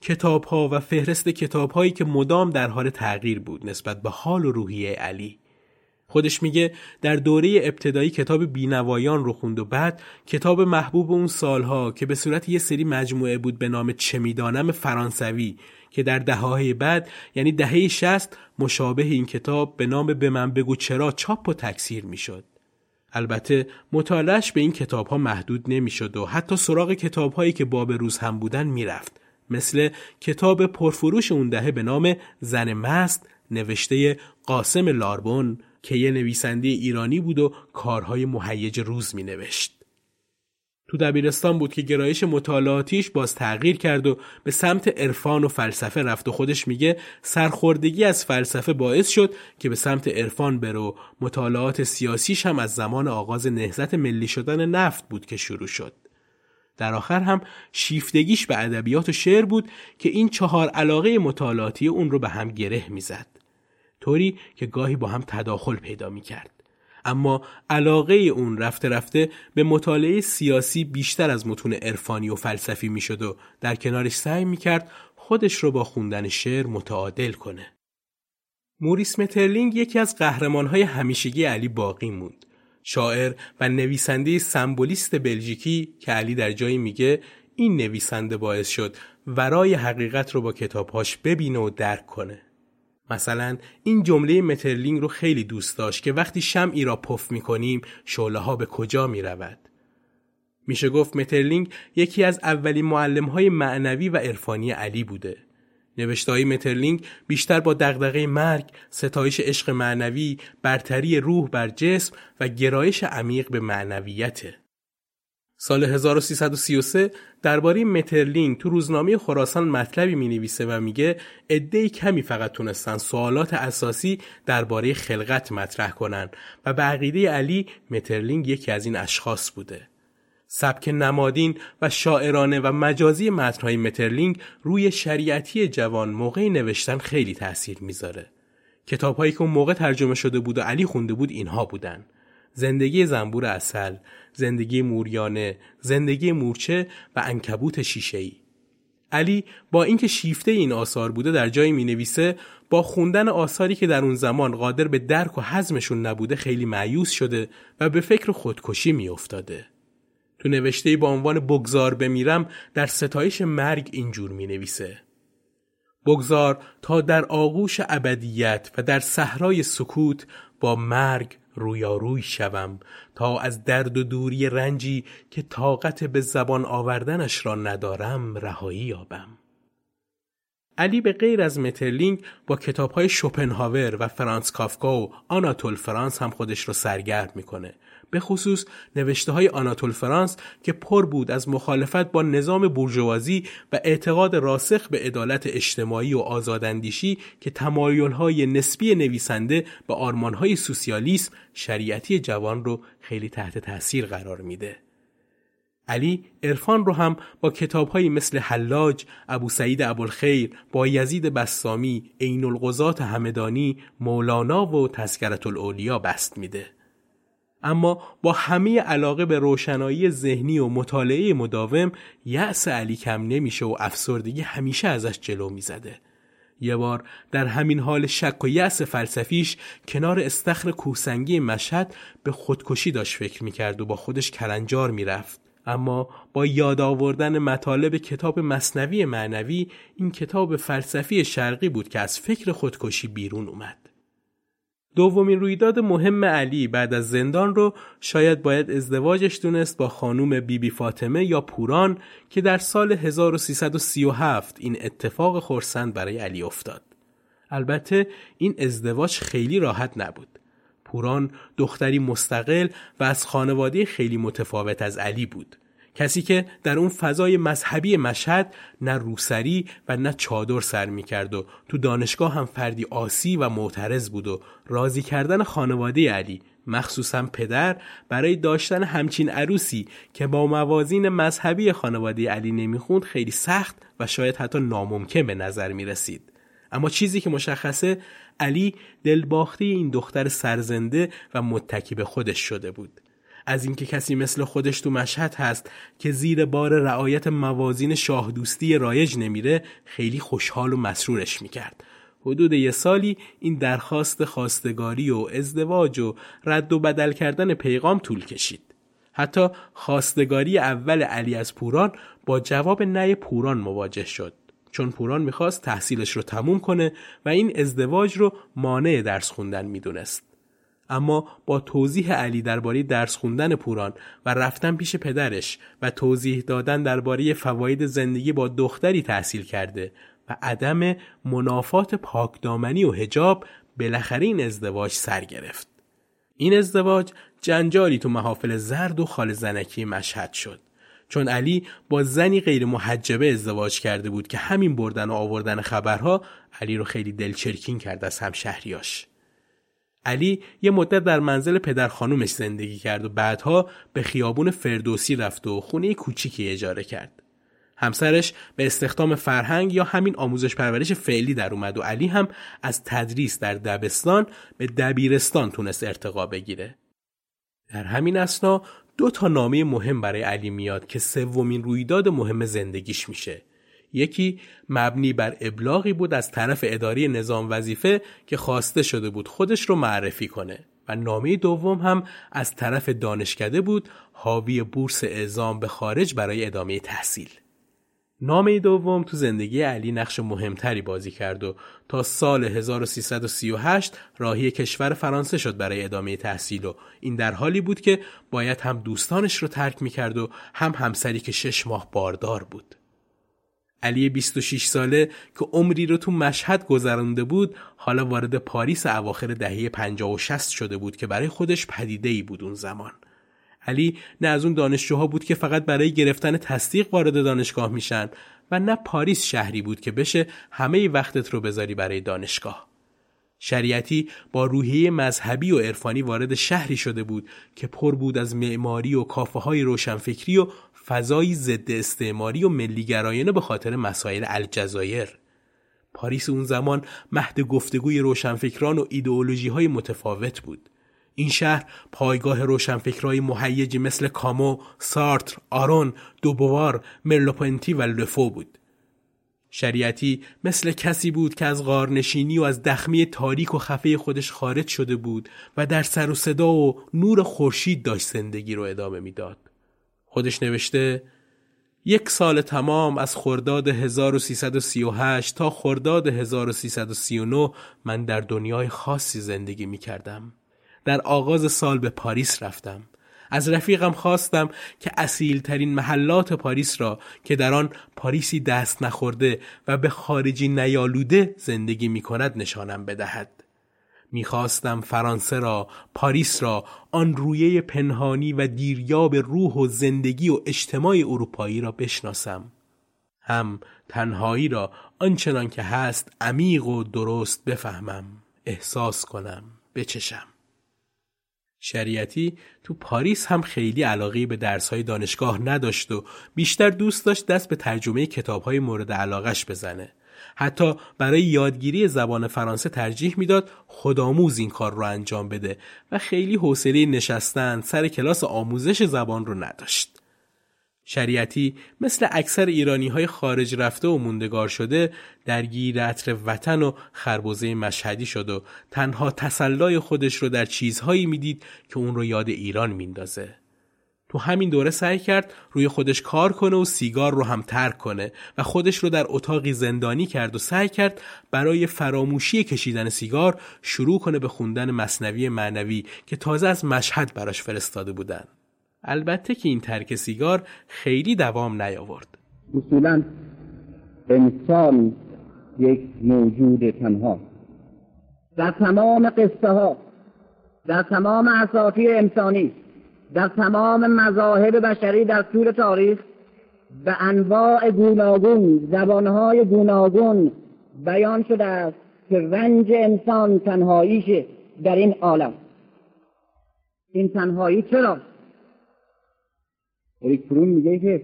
کتابها و فهرست کتابهایی که مدام در حال تغییر بود نسبت به حال و روحیه علی. خودش میگه در دوره ابتدایی کتاب بینوایان رو خوند و بعد کتاب محبوب اون سالها که به صورت یه سری مجموعه بود به نام چه میدانم فرانسوی که در دهه‌های بعد یعنی دهه 60 مشابه این کتاب به نام به من بگو چرا چاپ و تکثیر میشد. البته مطالعه‌اش به این کتاب‌ها محدود نمی‌شد و حتی سراغ کتاب‌هایی که باب روز هم بودن می‌رفت، مثل کتاب پرفروش اون دهه به نام زن مست نوشته قاسم لاربون که یه نویسنده ایرانی بود و کارهای مهیج روز می‌نوشت. تو دبیرستان بود که گرایش مطالعاتیش باز تغییر کرد و به سمت عرفان و فلسفه رفت و خودش میگه سرخوردگی از فلسفه باعث شد که به سمت عرفان بره و مطالعات سیاسیش هم از زمان آغاز نهضت ملی شدن نفت بود که شروع شد. در آخر هم شیفتگیش به ادبیات و شعر بود که این چهار علاقه مطالعاتی اون رو به هم گره میزد، طوری که گاهی با هم تداخل پیدا میکرد. اما علاقه اون رفته رفته به مطالعه سیاسی بیشتر از متون عرفانی و فلسفی میشد و در کنارش سعی میکرد خودش رو با خوندن شعر متعادل کنه. موریس مترلینگ یکی از قهرمانهای همیشگی علی باقی موند. شاعر و نویسنده سمبولیست بلژیکی که علی در جایی میگه این نویسنده باعث شد ورای حقیقت رو با کتابهاش ببینه و درک کنه. مثلا این جمله مترلینگ رو خیلی دوست داشت که وقتی شمعی را پف می‌کنیم شعله‌ها به کجا می‌رود. میشه گفت مترلینگ یکی از اولین معلم‌های معنوی و عرفانی علی بوده. نوشته‌های مترلینگ بیشتر با دغدغه مرگ، ستایش عشق معنوی، برتری روح بر جسم و گرایش عمیق به معنویته. سال 1333 درباره مترلینگ تو روزنامه خراسان مطلبی می‌نویسه و میگه عده‌ای کمی فقط تونستن سوالات اساسی درباره خلقت مطرح کنن و به عقیده علی مترلینگ یکی از این اشخاص بوده. سبک نمادین و شاعرانه و مجازی متن‌های مترلینگ روی شریعتی جوان موقع نوشتن خیلی تأثیر میذاره. کتاب‌هایی که اون موقع ترجمه شده بود و علی خونده بود اینها بودن: زندگی زنبور عسل، زندگی موریانه، زندگی مورچه و عنکبوت شیشه‌ای. علی با اینکه شیفته این آثار بوده در جایی مینویسه با خوندن آثاری که در اون زمان قادر به درک و هضمشون نبوده خیلی مایوس شده و به فکر خودکشی میافتاده. تو نوشته‌ای با عنوان بگذار بمیرم در ستایش مرگ اینجور مینویسه: بگذار تا در آغوش ابدیت و در صحرای سکوت با مرگ رویاروی شوم تا از درد و دوری رنجی که طاقت به زبان آوردنش را ندارم رهایی یابم. علی به غیر از مترلینگ با کتاب‌های شوپنهاور و فرانس کافکا و آناتول فرانس هم خودش رو سرگرم می‌کنه. به خصوص نوشته‌های آناتول فرانس که پر بود از مخالفت با نظام بورژوازی و اعتقاد راسخ به عدالت اجتماعی و آزاداندیشی که تمایل‌های نسبی نویسنده به آرمان‌های سوسیالیسم شریعتی جوان رو خیلی تحت تأثیر قرار میده. علی عرفان رو هم با کتاب‌هایی مثل حلاج، ابوسعید ابوالخیر، بایزید بسامی، عین القضات همدانی، مولانا و تذکرة الاولیا بست میده. اما با همه علاقه به روشنایی ذهنی و مطالعه مداوم یأس علی کم نمیشه و افسردگی همیشه ازش جلو میزده. یه بار در همین حال شک و یأس فلسفیش کنار استخر کوهسنگی مشهد به خودکشی داشت فکر میکرد و با خودش کلنجار میرفت. اما با یاد آوردن مطالب کتاب مثنوی معنوی، این کتاب فلسفی شرقی بود که از فکر خودکشی بیرون اومد. دومین رویداد مهم علی بعد از زندان رو شاید باید ازدواجش دونست با خانوم بیبی فاطمه یا پوران که در سال 1337 این اتفاق خرسند برای علی افتاد. البته این ازدواج خیلی راحت نبود. پوران دختری مستقل و از خانواده خیلی متفاوت از علی بود کسی که در اون فضای مذهبی مشهد نه روسری و نه چادر سر می‌کرد و تو دانشگاه هم فردی عاصی و معترض بود و راضی کردن خانواده علی، مخصوصا پدر، برای داشتن همچین عروسی که با موازین مذهبی خانواده علی نمیخوند خیلی سخت و شاید حتی ناممکن به نظر میرسید. اما چیزی که مشخصه، علی دلباخته این دختر سرزنده و متکی به خودش شده بود. از اینکه کسی مثل خودش تو مشهد هست که زیر بار رعایت موازین شاه دوستی رایج نمیره خیلی خوشحال و مسرورش میکرد. حدود یه سالی این درخواست خواستگاری و ازدواج و رد و بدل کردن پیغام طول کشید. حتی خواستگاری اول علی از پوران با جواب نه پوران مواجه شد، چون پوران میخواست تحصیلش رو تموم کنه و این ازدواج رو مانع درس خوندن میدونست. اما با توضیح علی درباره درس خوندن پوران و رفتن پیش پدرش و توضیح دادن درباره فواید زندگی با دختری تحصیل کرده و عدم منافات پاکدامنی و حجاب، بالاخره این ازدواج سر گرفت. این ازدواج جنجالی تو محافل زرد و خال زنکی مشهد شد، چون علی با زنی غیر محجبه ازدواج کرده بود که همین بردن و آوردن خبرها علی رو خیلی دلچرکین کرد از همشهریاش. علی یه مدت در منزل پدر خانومش زندگی کرد و بعدها به خیابون فردوسی رفت و خونه کوچیکی اجاره کرد. همسرش به استخدام فرهنگ یا همین آموزش پرورش فعلی در اومد و علی هم از تدریس در دبستان به دبیرستان تونست ارتقا بگیره. در همین اثنا 2 نامه مهم برای علی میاد که سومین رویداد مهم زندگیش میشه. یکی مبنی بر ابلاغی بود از طرف اداره نظام وظیفه که خواسته شده بود خودش رو معرفی کنه و نامه دوم هم از طرف دانشکده بود حاوی بورس اعزام به خارج برای ادامه تحصیل. نامه دوم تو زندگی علی نقش مهمتری بازی کرد و تا سال 1338 راهی کشور فرانسه شد برای ادامه تحصیل و این در حالی بود که باید هم دوستانش رو ترک می‌کرد و هم همسری که 6 ماه باردار بود. علی 26 ساله که عمری رو تو مشهد گذرانده بود، حالا وارد پاریس اواخر دهه 50 و 60 شده بود که برای خودش پدیده‌ای بود اون زمان. علی نه از اون دانشجوها بود که فقط برای گرفتن تصدیق وارد دانشگاه میشن و نه پاریس شهری بود که بشه همه وقتت رو بذاری برای دانشگاه. شریعتی با روحیه مذهبی و عرفانی وارد شهری شده بود که پر بود از معماری و کافه‌های روشنفکری و فضایی ضد استعماری و ملیگرایانه به خاطر مسائل الجزایر. پاریس اون زمان مهد گفتگوی روشنفکران و ایدئولوژی‌های متفاوت بود. این شهر پایگاه روشنفکرای مهیجی مثل کامو، سارتر، آرون، دوبوار، مرلوپنتی و لفو بود. شریعتی مثل کسی بود که از غارنشینی و از دخمه تاریک و خفه خودش خارج شده بود و در سر و صدا و نور خورشید داشت زندگی رو ادامه میداد. خودش نوشته: 1 سال تمام از خرداد 1338 تا خرداد 1339 من در دنیای خاصی زندگی می کردم. در آغاز سال به پاریس رفتم. از رفیقم خواستم که اصیلترین محلات پاریس را که در آن پاریسی دست نخورده و به خارجی نیالوده زندگی می کند نشانم بدهد. میخواستم فرانسه را، پاریس را، آن رویه پنهانی و دیریاب روح و زندگی و اجتماع اروپایی را بشناسم. هم تنهایی را آنچنان که هست عمیق و درست بفهمم، احساس کنم، بچشم. شریعتی تو پاریس هم خیلی علاقه به درس‌های دانشگاه نداشت و بیشتر دوست داشت دست به ترجمه کتاب‌های مورد علاقه‌اش بزنه. حتی برای یادگیری زبان فرانسه ترجیح میداد خودآموز این کار رو انجام بده و خیلی حوصله نشستن سر کلاس آموزش زبان رو نداشت. شریعتی مثل اکثر ایرانی‌های خارج رفته و موندگار شده درگیر عطر وطن و خربوزه مشهدی شد و تنها تسلای خودش رو در چیزهایی میدید که اون رو یاد ایران میندازه. تو همین دوره سعی کرد روی خودش کار کنه و سیگار رو هم ترک کنه و خودش رو در اتاقی زندانی کرد و سعی کرد برای فراموشی کشیدن سیگار شروع کنه به خوندن مثنوی معنوی که تازه از مشهد براش فرستاده بودن. البته که این ترک سیگار خیلی دوام نیاورد. اصولاً انسان یک موجود تنها. در تمام قصه ها، در تمام اساطیر انسانی در تمام مذاهب بشری در طول تاریخ به انواع گوناگون، زبانهای گوناگون بیان شده است که رنج انسان تنهاییشه در این عالم. این تنهایی چرا؟ اریک فرون میگه که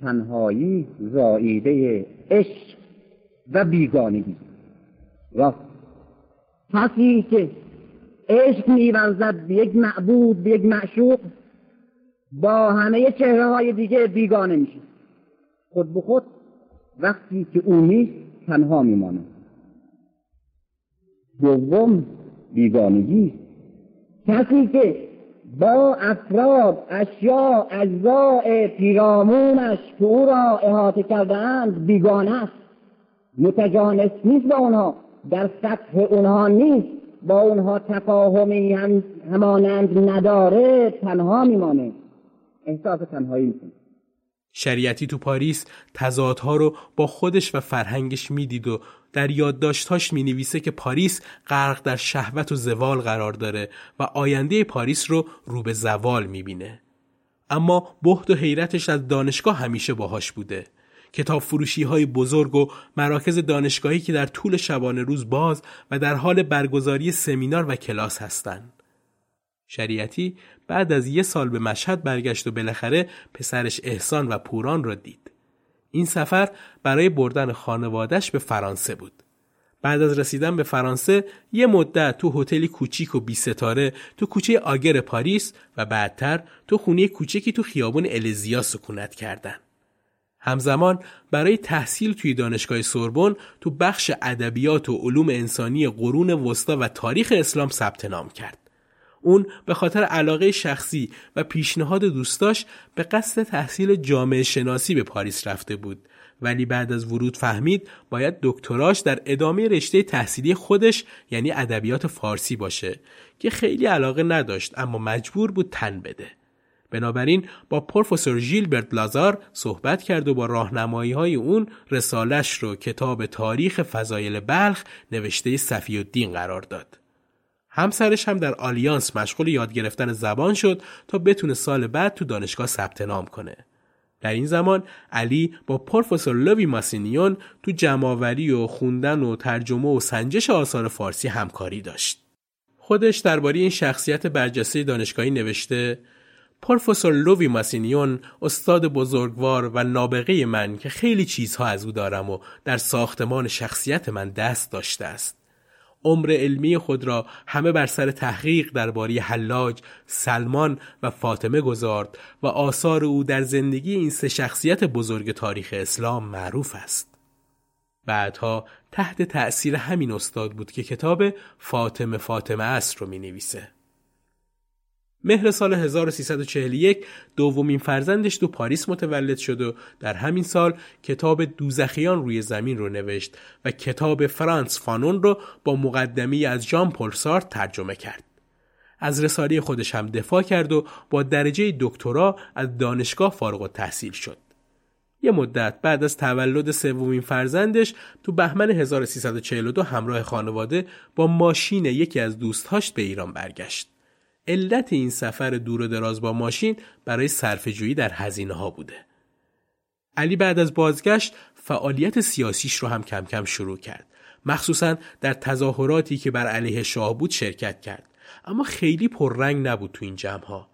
تنهایی زائیده عشق و بیگانگی راست. کسی که عشق می‌ورزد به یک معبود، به یک معشوق، با همه چهره‌های دیگه بیگانه میشه. خود به خود وقتی که او نیست تنها میمانه. دوم بیگانگی، کسی که با افراد، اشیاء، اجزاء پیرامونش که او را احاطه کرده‌اند بیگانه است، متجانس نیست با اونها، در سطح اونها نیست، با اونها تفاهمی همانند نداره، تنها میمانه، احساس تنهایی میکنه. شریعتی تو پاریس تضادها رو با خودش و فرهنگش میدید و در یادداشت‌هاش مینویسه که پاریس غرق در شهوت و زوال قرار داره و آینده پاریس رو رو به زوال میبینه. اما بهت و حیرتش از دانشگاه همیشه باهاش بوده. کتاب فروشی‌های بزرگ و مراکز دانشگاهی که در طول شبانه روز باز و در حال برگزاری سمینار و کلاس هستند. شریعتی بعد از 1 سال به مشهد برگشت و بالاخره پسرش احسان و پوران را دید. این سفر برای بردن خانواده‌اش به فرانسه بود. بعد از رسیدن به فرانسه یه مدت تو هتلی کوچیک و 2 ستاره تو کوچه آگر پاریس و بعدتر تو خونه کوچکی تو خیابون الزیا سکونت کردند. همزمان برای تحصیل توی دانشگاه سوربون تو بخش ادبیات و علوم انسانی قرون وسطا و تاریخ اسلام ثبت نام کرد. اون به خاطر علاقه شخصی و پیشنهاد دوستاش به قصد تحصیل جامعه شناسی به پاریس رفته بود، ولی بعد از ورود فهمید باید دکتراش در ادامه رشته تحصیلی خودش یعنی ادبیات فارسی باشه که خیلی علاقه نداشت، اما مجبور بود تن بده. بنابراین با پروفسور ژیلبرت لازار صحبت کرد و با راهنمایی‌های اون رسالش رو کتاب تاریخ فضایل بلخ نوشته صفی الدین قرار داد. همسرش هم در آلیانس مشغول یاد گرفتن زبان شد تا بتونه سال بعد تو دانشگاه ثبت نام کنه. در این زمان علی با پروفسور لوی ماسینیون تو جمع‌آوری و خوندن و ترجمه و سنجش آثار فارسی همکاری داشت. خودش درباره این شخصیت برجسته دانشگاهی نوشته: پروفسور لوی ماسینیون استاد بزرگوار و نابغه من که خیلی چیزها از او دارم و در ساختمان شخصیت من دست داشته است. عمر علمی خود را همه بر سر تحقیق درباره حلاج، سلمان و فاطمه گذارد و آثار او در زندگی این 3 شخصیت بزرگ تاریخ اسلام معروف است. بعدها تحت تأثیر همین استاد بود که کتاب فاطمه است رو می نویسه. مهر سال 1341 دومین فرزندش تو پاریس متولد شد و در همین سال کتاب دوزخیان روی زمین رو نوشت و کتاب فرانس فانون رو با مقدمه‌ای از ژان پل سارتر ترجمه کرد. از رساله خودش هم دفاع کرد و با درجه دکترا از دانشگاه فارغ التحصیل شد. یه مدت بعد از تولد 3 فرزندش تو بهمن 1342 همراه خانواده با ماشین یکی از دوستاش به ایران برگشت. علت این سفر دور و دراز با ماشین برای صرفه‌جویی در هزینه ها بوده. علی بعد از بازگشت فعالیت سیاسیش رو هم کم کم شروع کرد. مخصوصاً در تظاهراتی که بر علیه شاه بود شرکت کرد. اما خیلی پررنگ نبود تو این جمع ها.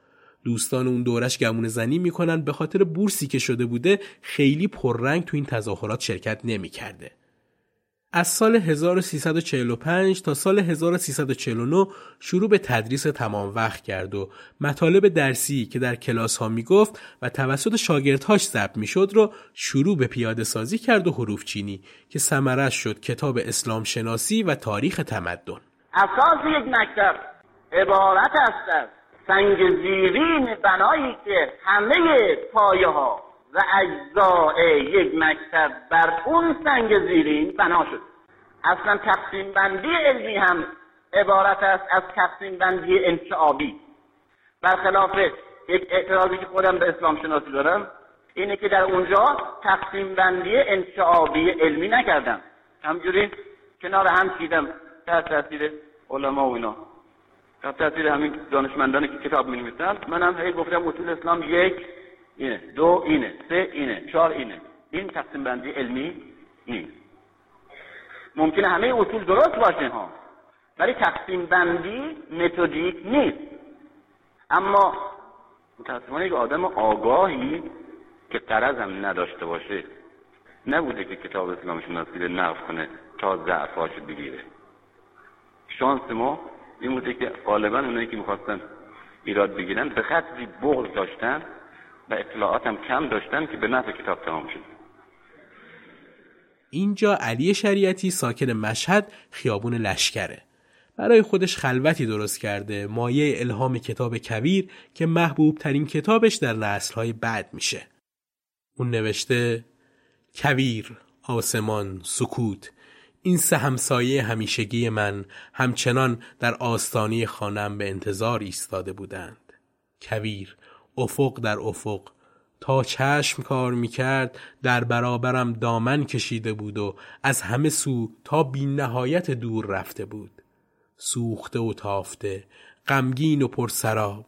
دوستان اون دورش گمون زنی میکنن به خاطر بورسی که شده بوده خیلی پررنگ تو این تظاهرات شرکت نمیکرده. از سال 1345 تا سال 1349 شروع به تدریس تمام وقت کرد و مطالب درسی که در کلاس ها می گفت و توسط شاگردهاش ضبط می شد رو شروع به پیاده سازی کرد و حروف چینی که ثمرش شد کتاب اسلام شناسی و تاریخ تمدن. اساس یک مکتب عبارت است از سنگ زیرین بنایی که همه پایه ها و اجزاء یک مکتب بر اون سنگ زیرین بنا شد. اصلا تقسیم بندی علمی هم عبارت است از تقسیم بندی انشعابی. برخلاف یک اعتراضی که خودم به اسلام شناسی دارم اینه که در اونجا تقسیم بندی انشعابی علمی نکردم، همجوری کنار هم چیدم تحت تاثیر علما و اینا. در تاثیر همین دانشمندانی که کتاب می‌نویسن، منم هی گفتم اصول اسلام یک اینه، دو اینه، سه اینه، چهار اینه. این تقسیم بندی علمی نیست. ممکنه همه اصول درست باشه ها، ولی تقسیم بندی متدیک نیست. اما متأسفانه یک آدم آگاهی که قرضم نداشته باشه نبوده که کتاب اسلامش نصیب نفع کنه تا ضعفاشو بگیره. شانس ما این بوده که غالبا اونایی که میخواستن ایراد بگیرن به خاطر بغض داشتن و اطلاعات هم کم داشتن که به نفع کتاب تمام شد. اینجا علی شریعتی ساکن مشهد خیابون لشکره. برای خودش خلوتی درست کرده، مایه الهام کتاب کبیر که محبوب ترین کتابش در نسل‌های بعد میشه. اون نوشته: کبیر، آسمان، سکوت، این سه همسایه همیشگی من همچنان در آستانه خانم به انتظار ایستاده بودند. کبیر، افق در افق، تا چشم کار میکرد در برابرم دامن کشیده بود و از همه سو تا بی نهایت دور رفته بود. سوخته و تافته، غمگین و پرسراب،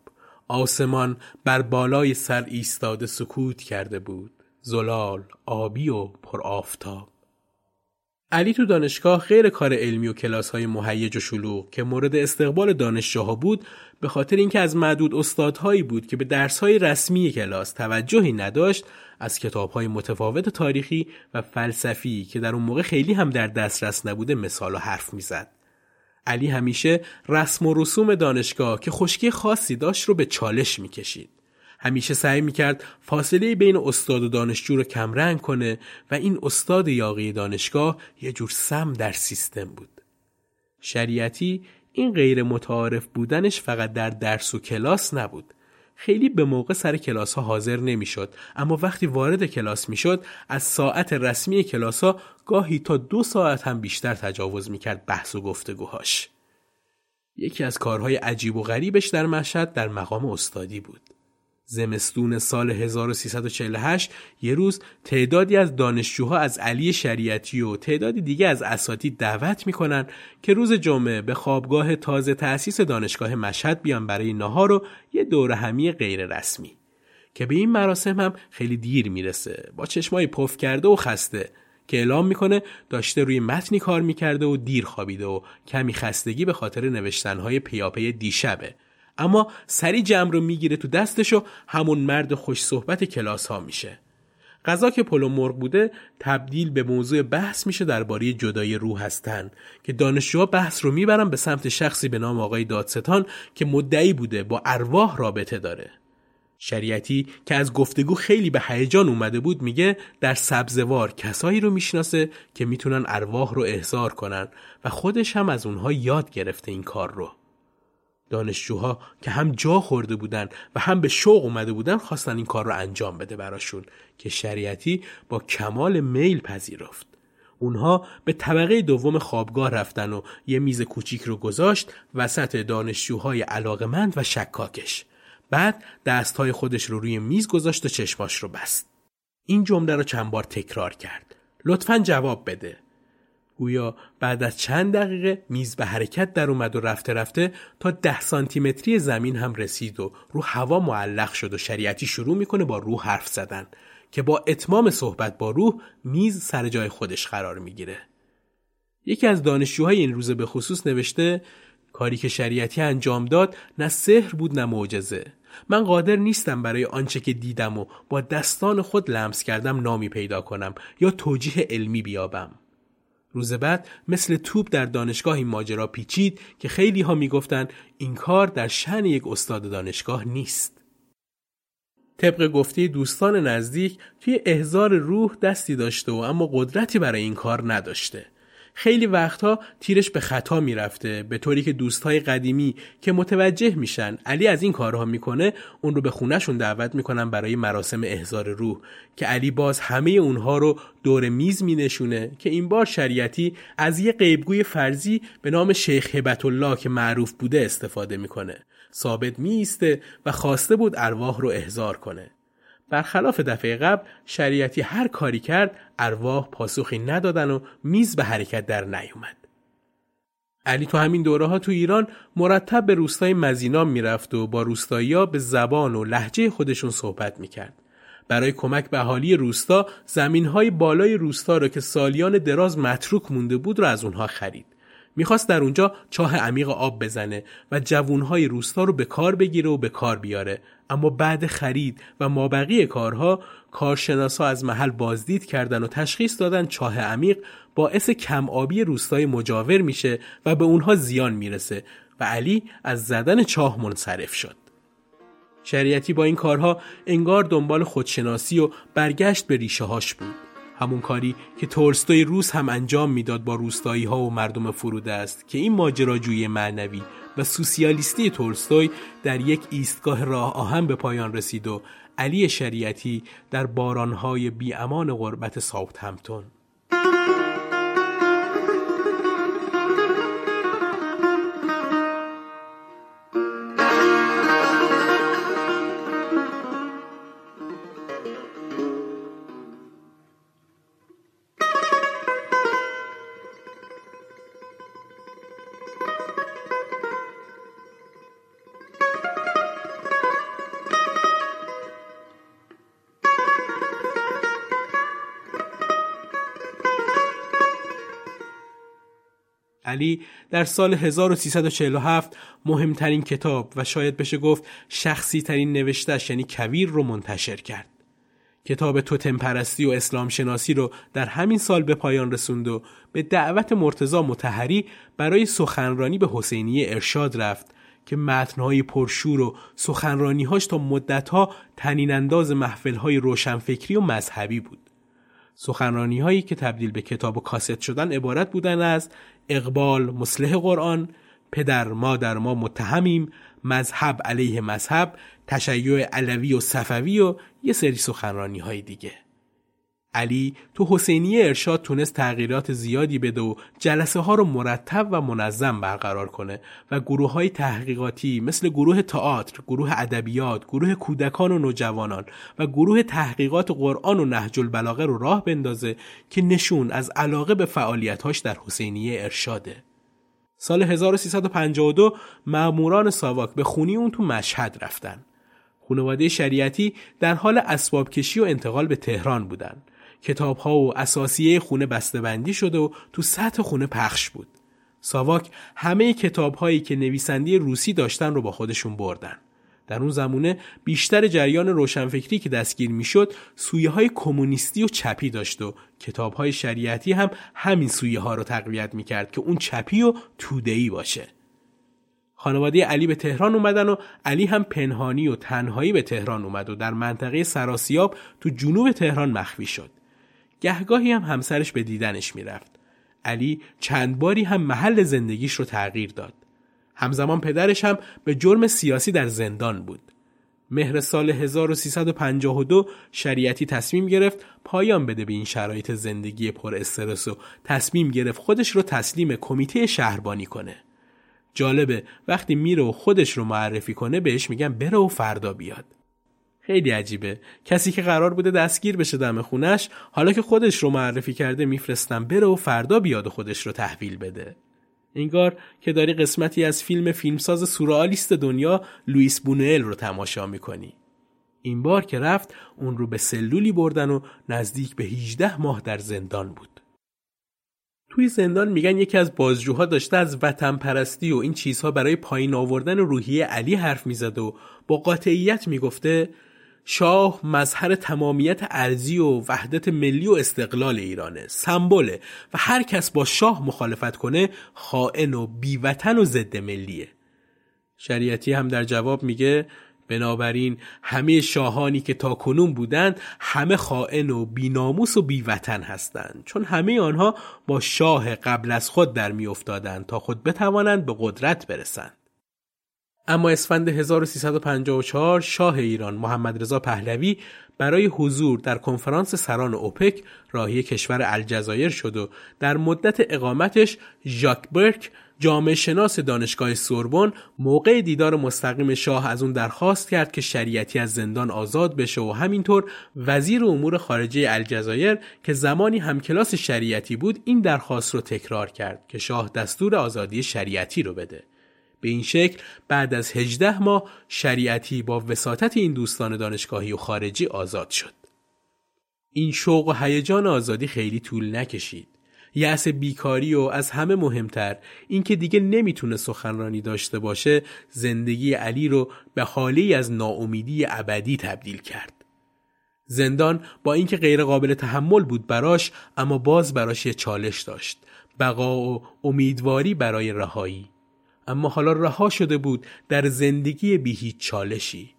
آسمان بر بالای سر ایستاده سکوت کرده بود، زلال، آبی و پرآفتاب. علی تو دانشگاه غیر کار علمی و کلاس‌های مهیج و شلوغ که مورد استقبال دانشجوها بود، به خاطر اینکه از معدود استادهایی بود که به درس‌های رسمی کلاس توجهی نداشت، از کتاب‌های متفاوت تاریخی و فلسفی که در اون موقع خیلی هم در دسترس نبوده مثال و حرف می‌زد. علی همیشه رسم و رسوم دانشگاه که خشکی خاصی داشت رو به چالش می‌کشید. همیشه سعی میکرد فاصله بین استاد و دانشجو رو کمرنگ کنه و این استاد یاغی دانشگاه یه جور سم در سیستم بود. شریعتی این غیر متعارف بودنش فقط در درس و کلاس نبود. خیلی به موقع سر کلاس ها حاضر نمیشد، اما وقتی وارد کلاس میشد از ساعت رسمی کلاس ها گاهی تا 2 ساعت هم بیشتر تجاوز میکرد بحث و گفتگوهاش. یکی از کارهای عجیب و غریبش در مشهد در مقام استادی بود. زمستون سال 1348 یه روز تعدادی از دانشجوها از علی شریعتی و تعدادی دیگه از اساتید دعوت میکنن که روز جمعه به خوابگاه تازه تأسیس دانشگاه مشهد بیان برای ناهار و یه دوره همی غیر رسمی. که به این مراسم هم خیلی دیر میرسه، با چشمای پف کرده و خسته، که اعلام میکنه داشته روی متنی کار میکرده و دیر خوابیده و کمی خستگی به خاطر نوشتنهای پیاپی دیشبه. اما سری جمع رو میگیره تو دستشو همون مرد خوش صحبت کلاس ها میشه. غذا که پلو مرغ بوده تبدیل به موضوع بحث میشه درباره جدای روح از تن، که دانشجوها بحث رو میبرن به سمت شخصی به نام آقای دادستان که مدعی بوده با ارواح رابطه داره. شریعتی که از گفتگو خیلی به هیجان اومده بود میگه در سبزوار کسایی رو میشناسه که میتونن ارواح رو احضار کنن و خودش هم از اونها یاد گرفته این کار رو. دانشجوها که هم جا خورده بودن و هم به شوق اومده بودن خواستن این کار رو انجام بده براشون، که شریعتی با کمال میل پذیرفت. اونها به طبقه دوم خوابگاه رفتن و یه میز کوچیک رو گذاشت وسط دانشجوهای علاقمند و شکاکش. بعد دستهای خودش رو روی میز گذاشت و چشماش رو بست. این جمله رو چند بار تکرار کرد: لطفاً جواب بده. گویا بعد از چند دقیقه میز به حرکت در اومد و رفته رفته تا 10 سانتیمتری زمین هم رسید و رو هوا معلق شد و شریعتی شروع میکنه با روح حرف زدن، که با اتمام صحبت با روح میز سر جای خودش قرار میگیره. یکی از دانشجوهای این روز به خصوص نوشته: کاری که شریعتی انجام داد نه سحر بود نه معجزه. من قادر نیستم برای آنچه که دیدم و با دستان خود لمس کردم نامی پیدا کنم یا توجیه علمی بیابم. روز بعد مثل توپ در دانشگاه این ماجرا پیچید که خیلی ها می گفتن این کار در شأن یک استاد دانشگاه نیست. طبق گفته دوستان نزدیک توی احضار روح دستی داشته و اما قدرتی برای این کار نداشته. خیلی وقتها تیرش به خطا می رفته، به طوری که دوستای قدیمی که متوجه میشن علی از این کارها میکنه اون رو به خونهشون دعوت میکنن برای مراسم احضار روح، که علی باز همه اونها رو دور میز می نشونه، که این بار شریعتی از یه غیبگوی فرضی به نام شیخ هبت الله که معروف بوده استفاده میکنه. ثابت می ایسته و خواسته بود ارواح رو احضار کنه. برخلاف دفعه قبل شریعتی هر کاری کرد ارواح پاسخی ندادن و میز به حرکت در نیومد. علی تو همین دوره ها تو ایران مرتب به روستای مزینان میرفت و با روستایی‌ها به زبان و لهجه خودشون صحبت میکرد. برای کمک به اهالی روستا زمین‌های بالای روستا را که سالیان دراز متروک مونده بود را از اونها خرید. میخواست در اونجا چاه عمیق آب بزنه و جوانهای روستا رو به کار بگیره و به کار بیاره، اما بعد خرید و مابقی کارها کارشناسا از محل بازدید کردن و تشخیص دادن چاه عمیق باعث کم آبی روستای مجاور میشه و به اونها زیان میرسه و علی از زدن چاه منصرف شد. شریعتی با این کارها انگار دنبال خودشناسی و برگشت به ریشه هاش بود، همون کاری که تولستوی روس هم انجام میداد با روستایی ها و مردم فروده است که این ماجراجویی معنوی و سوسیالیستی تولستوی در یک ایستگاه راه آهن به پایان رسید و علی شریعتی در بارانهای بی امان غربت ساوت همتون. علی در سال 1347 مهمترین کتاب و شاید بشه گفت شخصی ترین نوشته‌اش یعنی کویر رو منتشر کرد. کتاب توتم پرستی و اسلام شناسی رو در همین سال به پایان رسوند و به دعوت مرتضی مطهری برای سخنرانی به حسینیه ارشاد رفت که متن‌های پرشور و سخنرانی‌هاش تا مدت‌ها طنین‌انداز محفل‌های روشنفکری و مذهبی بود. سخنرانی‌هایی که تبدیل به کتاب و کاست شدن عبارت بودن از اقبال مصلح قرآن، پدر ما در ما متهمیم، مذهب علیه مذهب، تشیع علوی و صفوی و یه سری سخنرانی‌های دیگه. علی تو حسینیه ارشاد تونست تغییرات زیادی بده و جلسه ها رو مرتب و منظم برقرار کنه و گروه‌های تحقیقاتی مثل گروه تئاتر، گروه ادبیات، گروه کودکان و نوجوانان و گروه تحقیقات قرآن و نهج البلاغه رو راه بندازه که نشون از علاقه به فعالیت‌هاش در حسینیه ارشاده. سال 1352 ماموران ساواک به خونی اون تو مشهد رفتن. خانواده شریعتی در حال اسباب کشی و انتقال به تهران بودن. کتاب ها و اساسیه خونه بسته‌بندی شده و تو سطح خونه پخش بود. ساواک همه کتاب هایی که نویسنده روسی داشتن رو با خودشون بردن. در اون زمونه بیشتر جریان روشنفکری که دستگیر میشد سویه های کمونیستی و چپی داشت و کتاب های شریعتی هم همین سویه ها رو تقویت میکرد که اون چپی و توده‌ای باشه. خانواده علی به تهران اومدن و علی هم پنهانی و تنهایی به تهران اومد و در منطقه سراسیاب تو جنوب تهران مخفی شد. گهگاهی هم همسرش به دیدنش میرفت. علی چند باری هم محل زندگیش رو تغییر داد. همزمان پدرش هم به جرم سیاسی در زندان بود. مهر سال 1352 شریعتی تصمیم گرفت پایان بده به این شرایط زندگی پر استرس و تصمیم گرفت خودش رو تسلیم کمیته شهربانی کنه. جالبه وقتی میره و خودش رو معرفی کنه بهش میگن بره و فردا بیاد. خیلی عجیبه، کسی که قرار بوده دستگیر بشه دم خونش حالا که خودش رو معرفی کرده میفرستن بره و فردا بیاد و خودش رو تحویل بده. انگار که داری قسمتی از فیلمساز سورئالیست دنیا لوئیس بونوئل رو تماشا میکنی. این بار که رفت اون رو به سلولی بردن و نزدیک به 18 ماه در زندان بود. توی زندان میگن یکی از بازجوها داشته از وطن پرستی و این چیزها برای پایین آوردن روحیه علی حرف میزد و با قاطعیت میگفته شاه مظهر تمامیت ارضی و وحدت ملی و استقلال ایرانه، سمبوله و هر کس با شاه مخالفت کنه خائن و بیوطن و ضد ملیه. شریعتی هم در جواب میگه بنابراین همه شاهانی که تا کنون بودند همه خائن و بیناموس و بیوطن هستند، چون همه آنها با شاه قبل از خود در می افتادند تا خود بتوانند به قدرت برسند. اما اسفند 1354 شاه ایران محمد رضا پهلوی برای حضور در کنفرانس سران اوپک راهی کشور الجزایر شد و در مدت اقامتش ژاک برک جامعه شناس دانشگاه سوربون موقع دیدار مستقیم شاه از اون درخواست کرد که شریعتی از زندان آزاد بشه و همینطور وزیر امور خارجه الجزایر که زمانی همکلاس شریعتی بود این درخواست رو تکرار کرد که شاه دستور آزادی شریعتی رو بده. به این شکل بعد از 18 ماه شریعتی با وساطت این دوستان دانشگاهی و خارجی آزاد شد. این شوق و هیجان آزادی خیلی طول نکشید. یأس بیکاری و از همه مهمتر اینکه دیگه نمیتونه سخنرانی داشته باشه زندگی علی رو به حالی از ناامیدی ابدی تبدیل کرد. زندان با اینکه غیر قابل تحمل بود براش، اما باز براش یه چالش داشت، بقا و امیدواری برای رهایی. اما حالا رها شده بود در زندگی بی هیچ چالشی.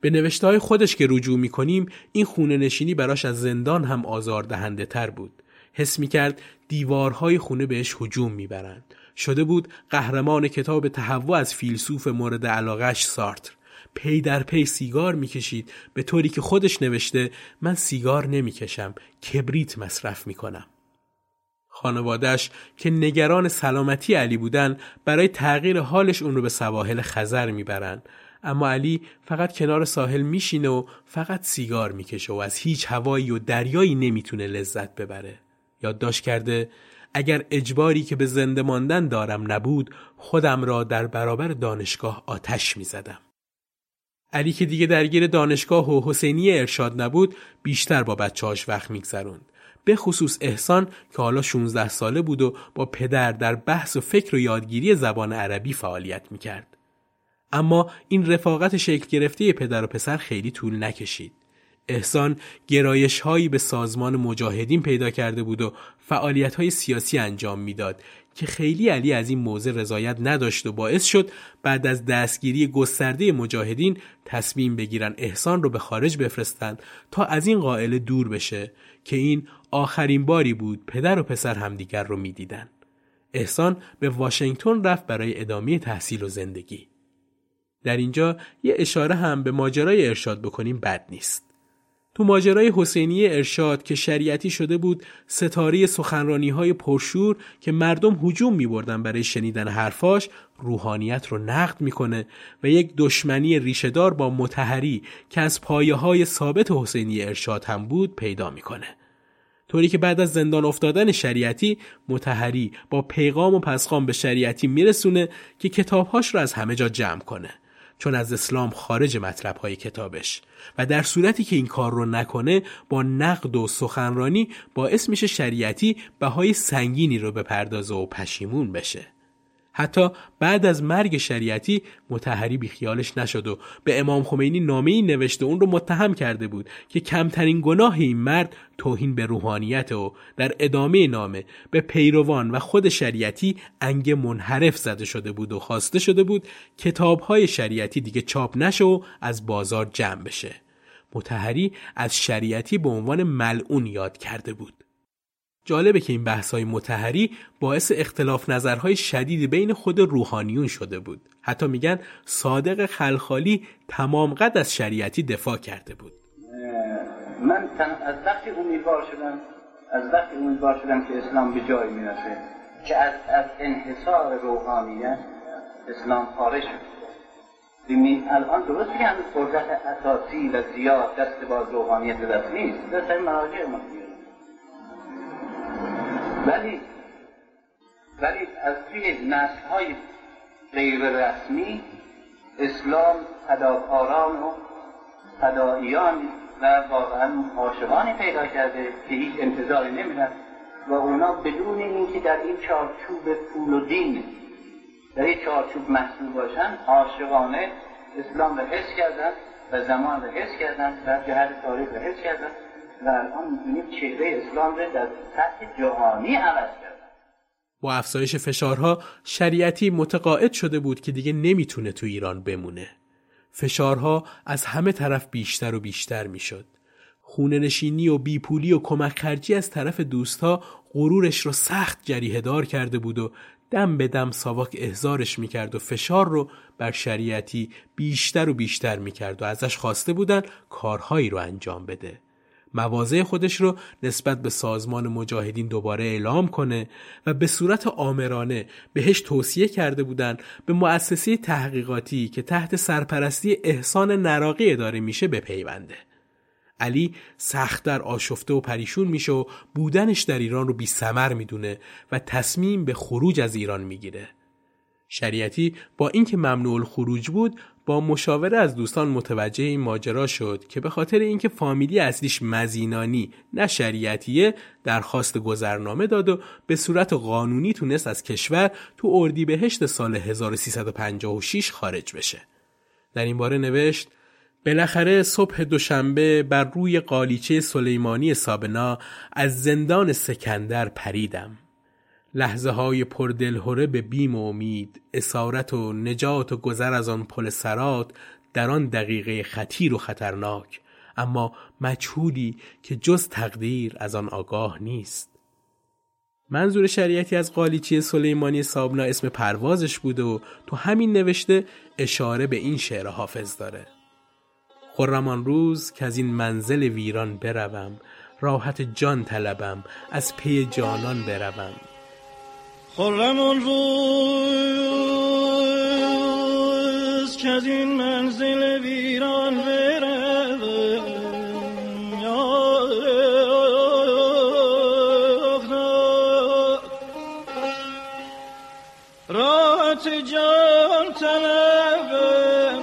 به نوشته‌های خودش که رجوع می‌کنیم این خونه نشینی براش از زندان هم آزاردهنده تر بود. حس می‌کرد دیوارهای خونه بهش هجوم می‌برند. شده بود قهرمان کتاب تهوع از فیلسوف مورد علاقه‌اش سارتر. پی در پی سیگار می‌کشید، به طوری که خودش نوشته من سیگار نمی‌کشم، کبریت مصرف می‌کنم. خانواده‌اش که نگران سلامتی علی بودن برای تغییر حالش اون رو به سواحل خزر می‌برند. اما علی فقط کنار ساحل میشینه و فقط سیگار میکشه و از هیچ هوایی و دریایی نمیتونه لذت ببره. یادداشت کرده اگر اجباری که به زنده ماندن دارم نبود، خودم را در برابر دانشگاه آتش میزدم. علی که دیگه درگیر دانشگاه و حسینیه ارشاد نبود، بیشتر با بچه‌هاش وقت میگذروند. به خصوص احسان که حالا 16 ساله بود و با پدر در بحث و فکر و یادگیری زبان عربی فعالیت میکرد. اما این رفاقت شکل گرفته پدر و پسر خیلی طول نکشید. احسان گرایش هایی به سازمان مجاهدین پیدا کرده بود و فعالیت های سیاسی انجام میداد که خیلی علی از این موضوع رضایت نداشت و باعث شد بعد از دستگیری گسترده مجاهدین تصمیم بگیرن احسان رو به خارج بفرستن تا از این قائله دور بشه که این آخرین باری بود پدر و پسر همدیگر رو میدیدن. احسان به واشنگتن رفت برای ادامه تحصیل و زندگی. در اینجا یه اشاره هم به ماجرای ارشاد بکنیم بد نیست. تو ماجرای حسینیه ارشاد که شریعتی شده بود ستاره سخنرانی‌های پرشور که مردم هجوم می‌بردن برای شنیدن حرفاش، روحانیت رو نقد می‌کنه و یک دشمنی ریشه‌دار با مطهری که از پایه‌های ثابت حسینیه ارشاد هم بود پیدا می‌کنه. طوری که بعد از زندان افتادن شریعتی، مطهری با پیغام و پسخام به شریعتی میرسونه که کتاب‌هاش رو از همه جا جمع کنه، چون از اسلام خارج مطلب‌های کتابش، و در صورتی که این کار رو نکنه با نقد و سخنرانی باعث میشه شریعتی بهای سنگینی رو بپردازه و پشیمون بشه. حتی بعد از مرگ شریعتی مطهری بیخیالش نشد و به امام خمینی نامه‌ای نوشت و اون رو متهم کرده بود که کمترین گناه این مرد توهین به روحانیت و در ادامه نامه به پیروان و خود شریعتی انگ منحرف زده شده بود و خواسته شده بود کتاب‌های شریعتی دیگه چاپ نشه و از بازار جمع بشه. مطهری از شریعتی به عنوان ملعون یاد کرده بود. جالبه که این بحث‌های مطهری باعث اختلاف نظرهای شدید بین خود روحانیون شده بود. حتی میگن صادق خلخالی تمام قد از شریعتی دفاع کرده بود. من از وقتی امیدوار شدم که اسلام به جایی میرسه که از انحصار روحانیت اسلام خارج شد. الان درست که همین قدرت اساسی و زیاد دست باز روحانیت دست نیست، دست این مراجع ما، ولی از توی نسل‌های غیر رسمی اسلام فداکاران و فدائیان و واقعاً عاشقانی پیدا کرده که هیچ انتظاری نمی‌رن و اونا بدون اینکه در این چارچوب پول و دین در این چارچوب محصول باشن عاشقانه اسلام رو حس کردن و زمان رو حس کردن و جهت تاریخ رو حس کردن و الان می‌بینیم چهره اسلام رو در سطح جهانی عوض کرد. با افزایش فشارها شریعتی متقاعد شده بود که دیگه نمیتونه تو ایران بمونه. فشارها از همه طرف بیشتر و بیشتر میشد. خونه نشینی و بیپولی و کمک خرجی از طرف دوستها غرورش رو سخت جریحه دار کرده بود و دم به دم ساواک احضارش میکرد و فشار رو بر شریعتی بیشتر و بیشتر میکرد و ازش خواسته بودن کارهایی رو انجام بده. مواضع خودش رو نسبت به سازمان مجاهدین دوباره اعلام کنه و به صورت آمرانه بهش توصیه کرده بودن به مؤسسه تحقیقاتی که تحت سرپرستی احسان نراقی اداره میشه بپیونده. علی سخت در آشفته و پریشون میشه و بودنش در ایران رو بی ثمر میدونه و تصمیم به خروج از ایران میگیره. شریعتی با اینکه ممنوع الخروج بود با مشاوره از دوستان متوجه این ماجرا شد که به خاطر اینکه فامیلی اصلیش مزینانی نه شریعتیه درخواست گذرنامه داد و به صورت قانونی تونست از کشور تو اردیبهشت سال 1356 خارج بشه. در این باره نوشت: بالاخره صبح دوشنبه بر روی قالیچه سلیمانی سابنا از زندان سکندر پریدم. لحظه های پردلهوره به بیم و امید، اسارت و نجات و گذر از آن پل صراط در آن دقیقه خطیر و خطرناک، اما مجهولی که جز تقدیر از آن آگاه نیست. منظور شریعتی از قالیچه سلیمانی سابنا اسم پروازش بود و تو همین نوشته اشاره به این شعر حافظ داره: خرمان روز که از این منزل ویران بروم، راحت جان طلبم از پی جانان بروم. خرمان روز که از این منزل ویران بروم، راحت جان طلبم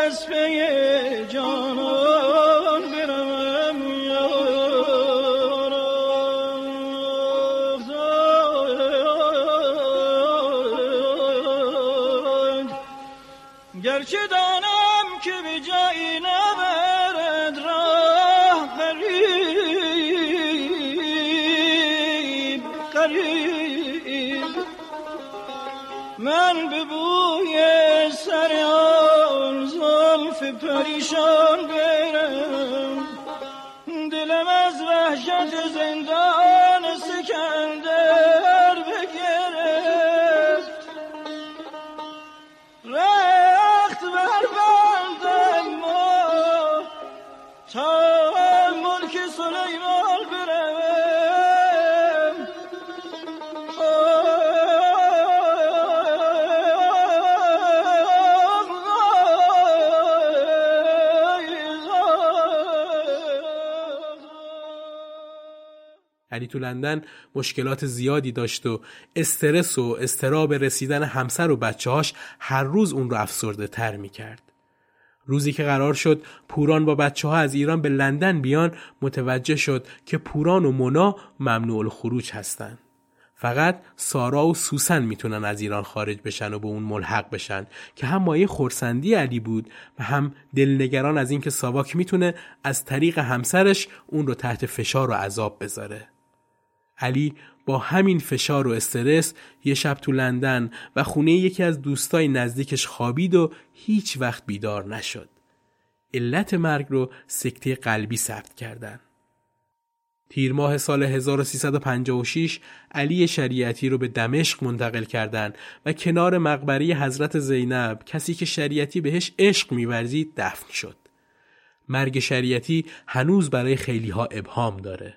از پی جانان برم. گرچه دانم که به جایی نبرد راه قریب قریب، من به بوی سر پریشان برم. دلم از وحشت زندان سکندر بگرفت، رخت بر بندم ما تا ملک سلیمان برم. علی تو لندن مشکلات زیادی داشت و استرس و اضطراب رسیدن همسر و بچه‌هاش هر روز اون رو افسرده تر می کرد. روزی که قرار شد پوران با بچه‌ها از ایران به لندن بیان، متوجه شد که پوران و مونا ممنوع الخروج هستن. فقط سارا و سوسن میتونن از ایران خارج بشن و به اون ملحق بشن که هم مایه خرسندی علی بود و هم دلنگران از این که ساواک میتونه از طریق همسرش اون رو تحت فشار و عذاب بذاره. علی با همین فشار و استرس یه شب تو لندن و خونه یکی از دوستای نزدیکش خوابید و هیچ وقت بیدار نشد. علت مرگ رو سکته قلبی ثبت کردن. تیر ماه سال 1356 علی شریعتی رو به دمشق منتقل کردند و کنار مقبره حضرت زینب، کسی که شریعتی بهش عشق می‌ورزید، دفن شد. مرگ شریعتی هنوز برای خیلی‌ها ابهام داره.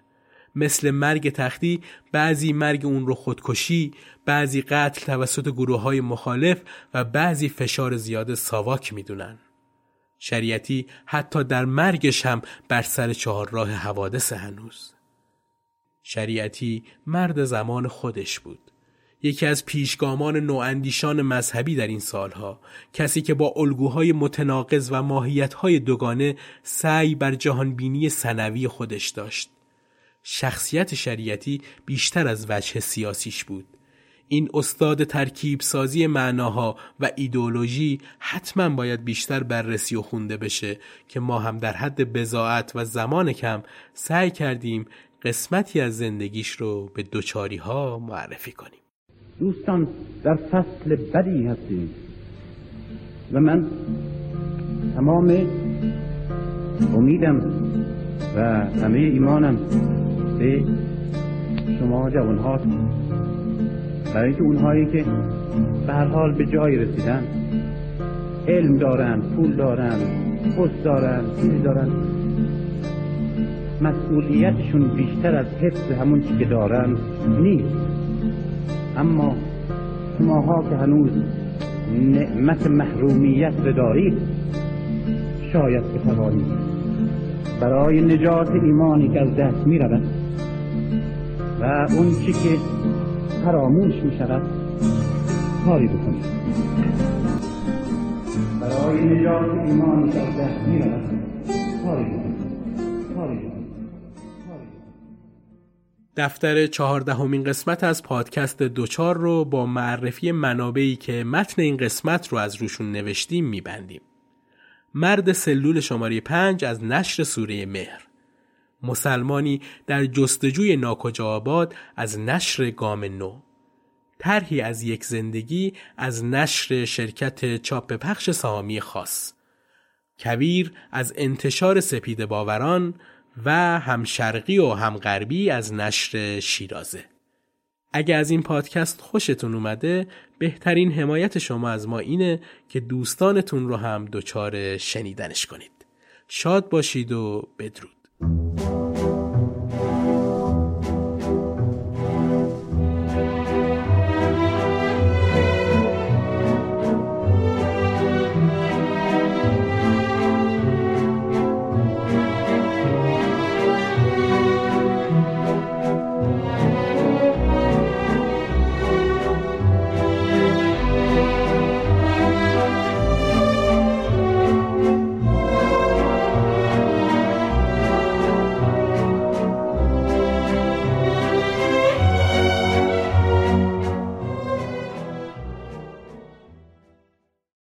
مثل مرگ تختی، بعضی مرگ اون رو خودکشی، بعضی قتل توسط گروه‌های مخالف و بعضی فشار زیاد ساواک می‌دونن. شریعتی حتی در مرگش هم بر سر چهارراه حوادث هنوز. شریعتی مرد زمان خودش بود، یکی از پیشگامان نواندیشان مذهبی در این سالها، کسی که با الگوهای متناقض و ماهیت‌های دوگانه سعی بر جهانبینی ثانوی خودش داشت. شخصیت شریعتی بیشتر از وجه سیاسیش بود. این استاد ترکیب سازی معناها و ایدئولوژی حتما باید بیشتر بررسی و خونده بشه که ما هم در حد بضاعت و زمان کم سعی کردیم قسمتی از زندگیش رو به دچاری ها معرفی کنیم. دوستان، در فصل بدی هستیم و من تمام امیدم و همه ایمانم به شما جوان هاست، برای که اونهایی که به هر حال به جایی رسیدن، علم دارن، پول دارن، پست دارن، چیزی دارن، مسئولیتشون بیشتر از حفظ همون چی که دارن نیست. اما ماها که هنوز نعمت محرومیت رو دارید، شاید بتوانید برای نجات ایمانی که از دست می رود و اون چی که فراموش می شود کاری بکنید. برای نجات ایمانی که از دست می رود کاری بکنید. دفتر 14مین قسمت از پادکست دچار رو با معرفی منابعی که متن این قسمت رو از روشون نوشتیم میبندیم. مرد سلول شماره 5 از نشر سوره مهر، مسلمانی در جستجوی ناکجا آباد از نشر گام نو، طرحی از یک زندگی از نشر شرکت چاپ پخش سهامی خاص، کویر از انتشار سپید باوران و هم شرقی و هم غربی از نشر شیرازه. اگه از این پادکست خوشتون اومده، بهترین حمایت شما از ما اینه که دوستانتون رو هم دچار شنیدنش کنید. شاد باشید و بدرود.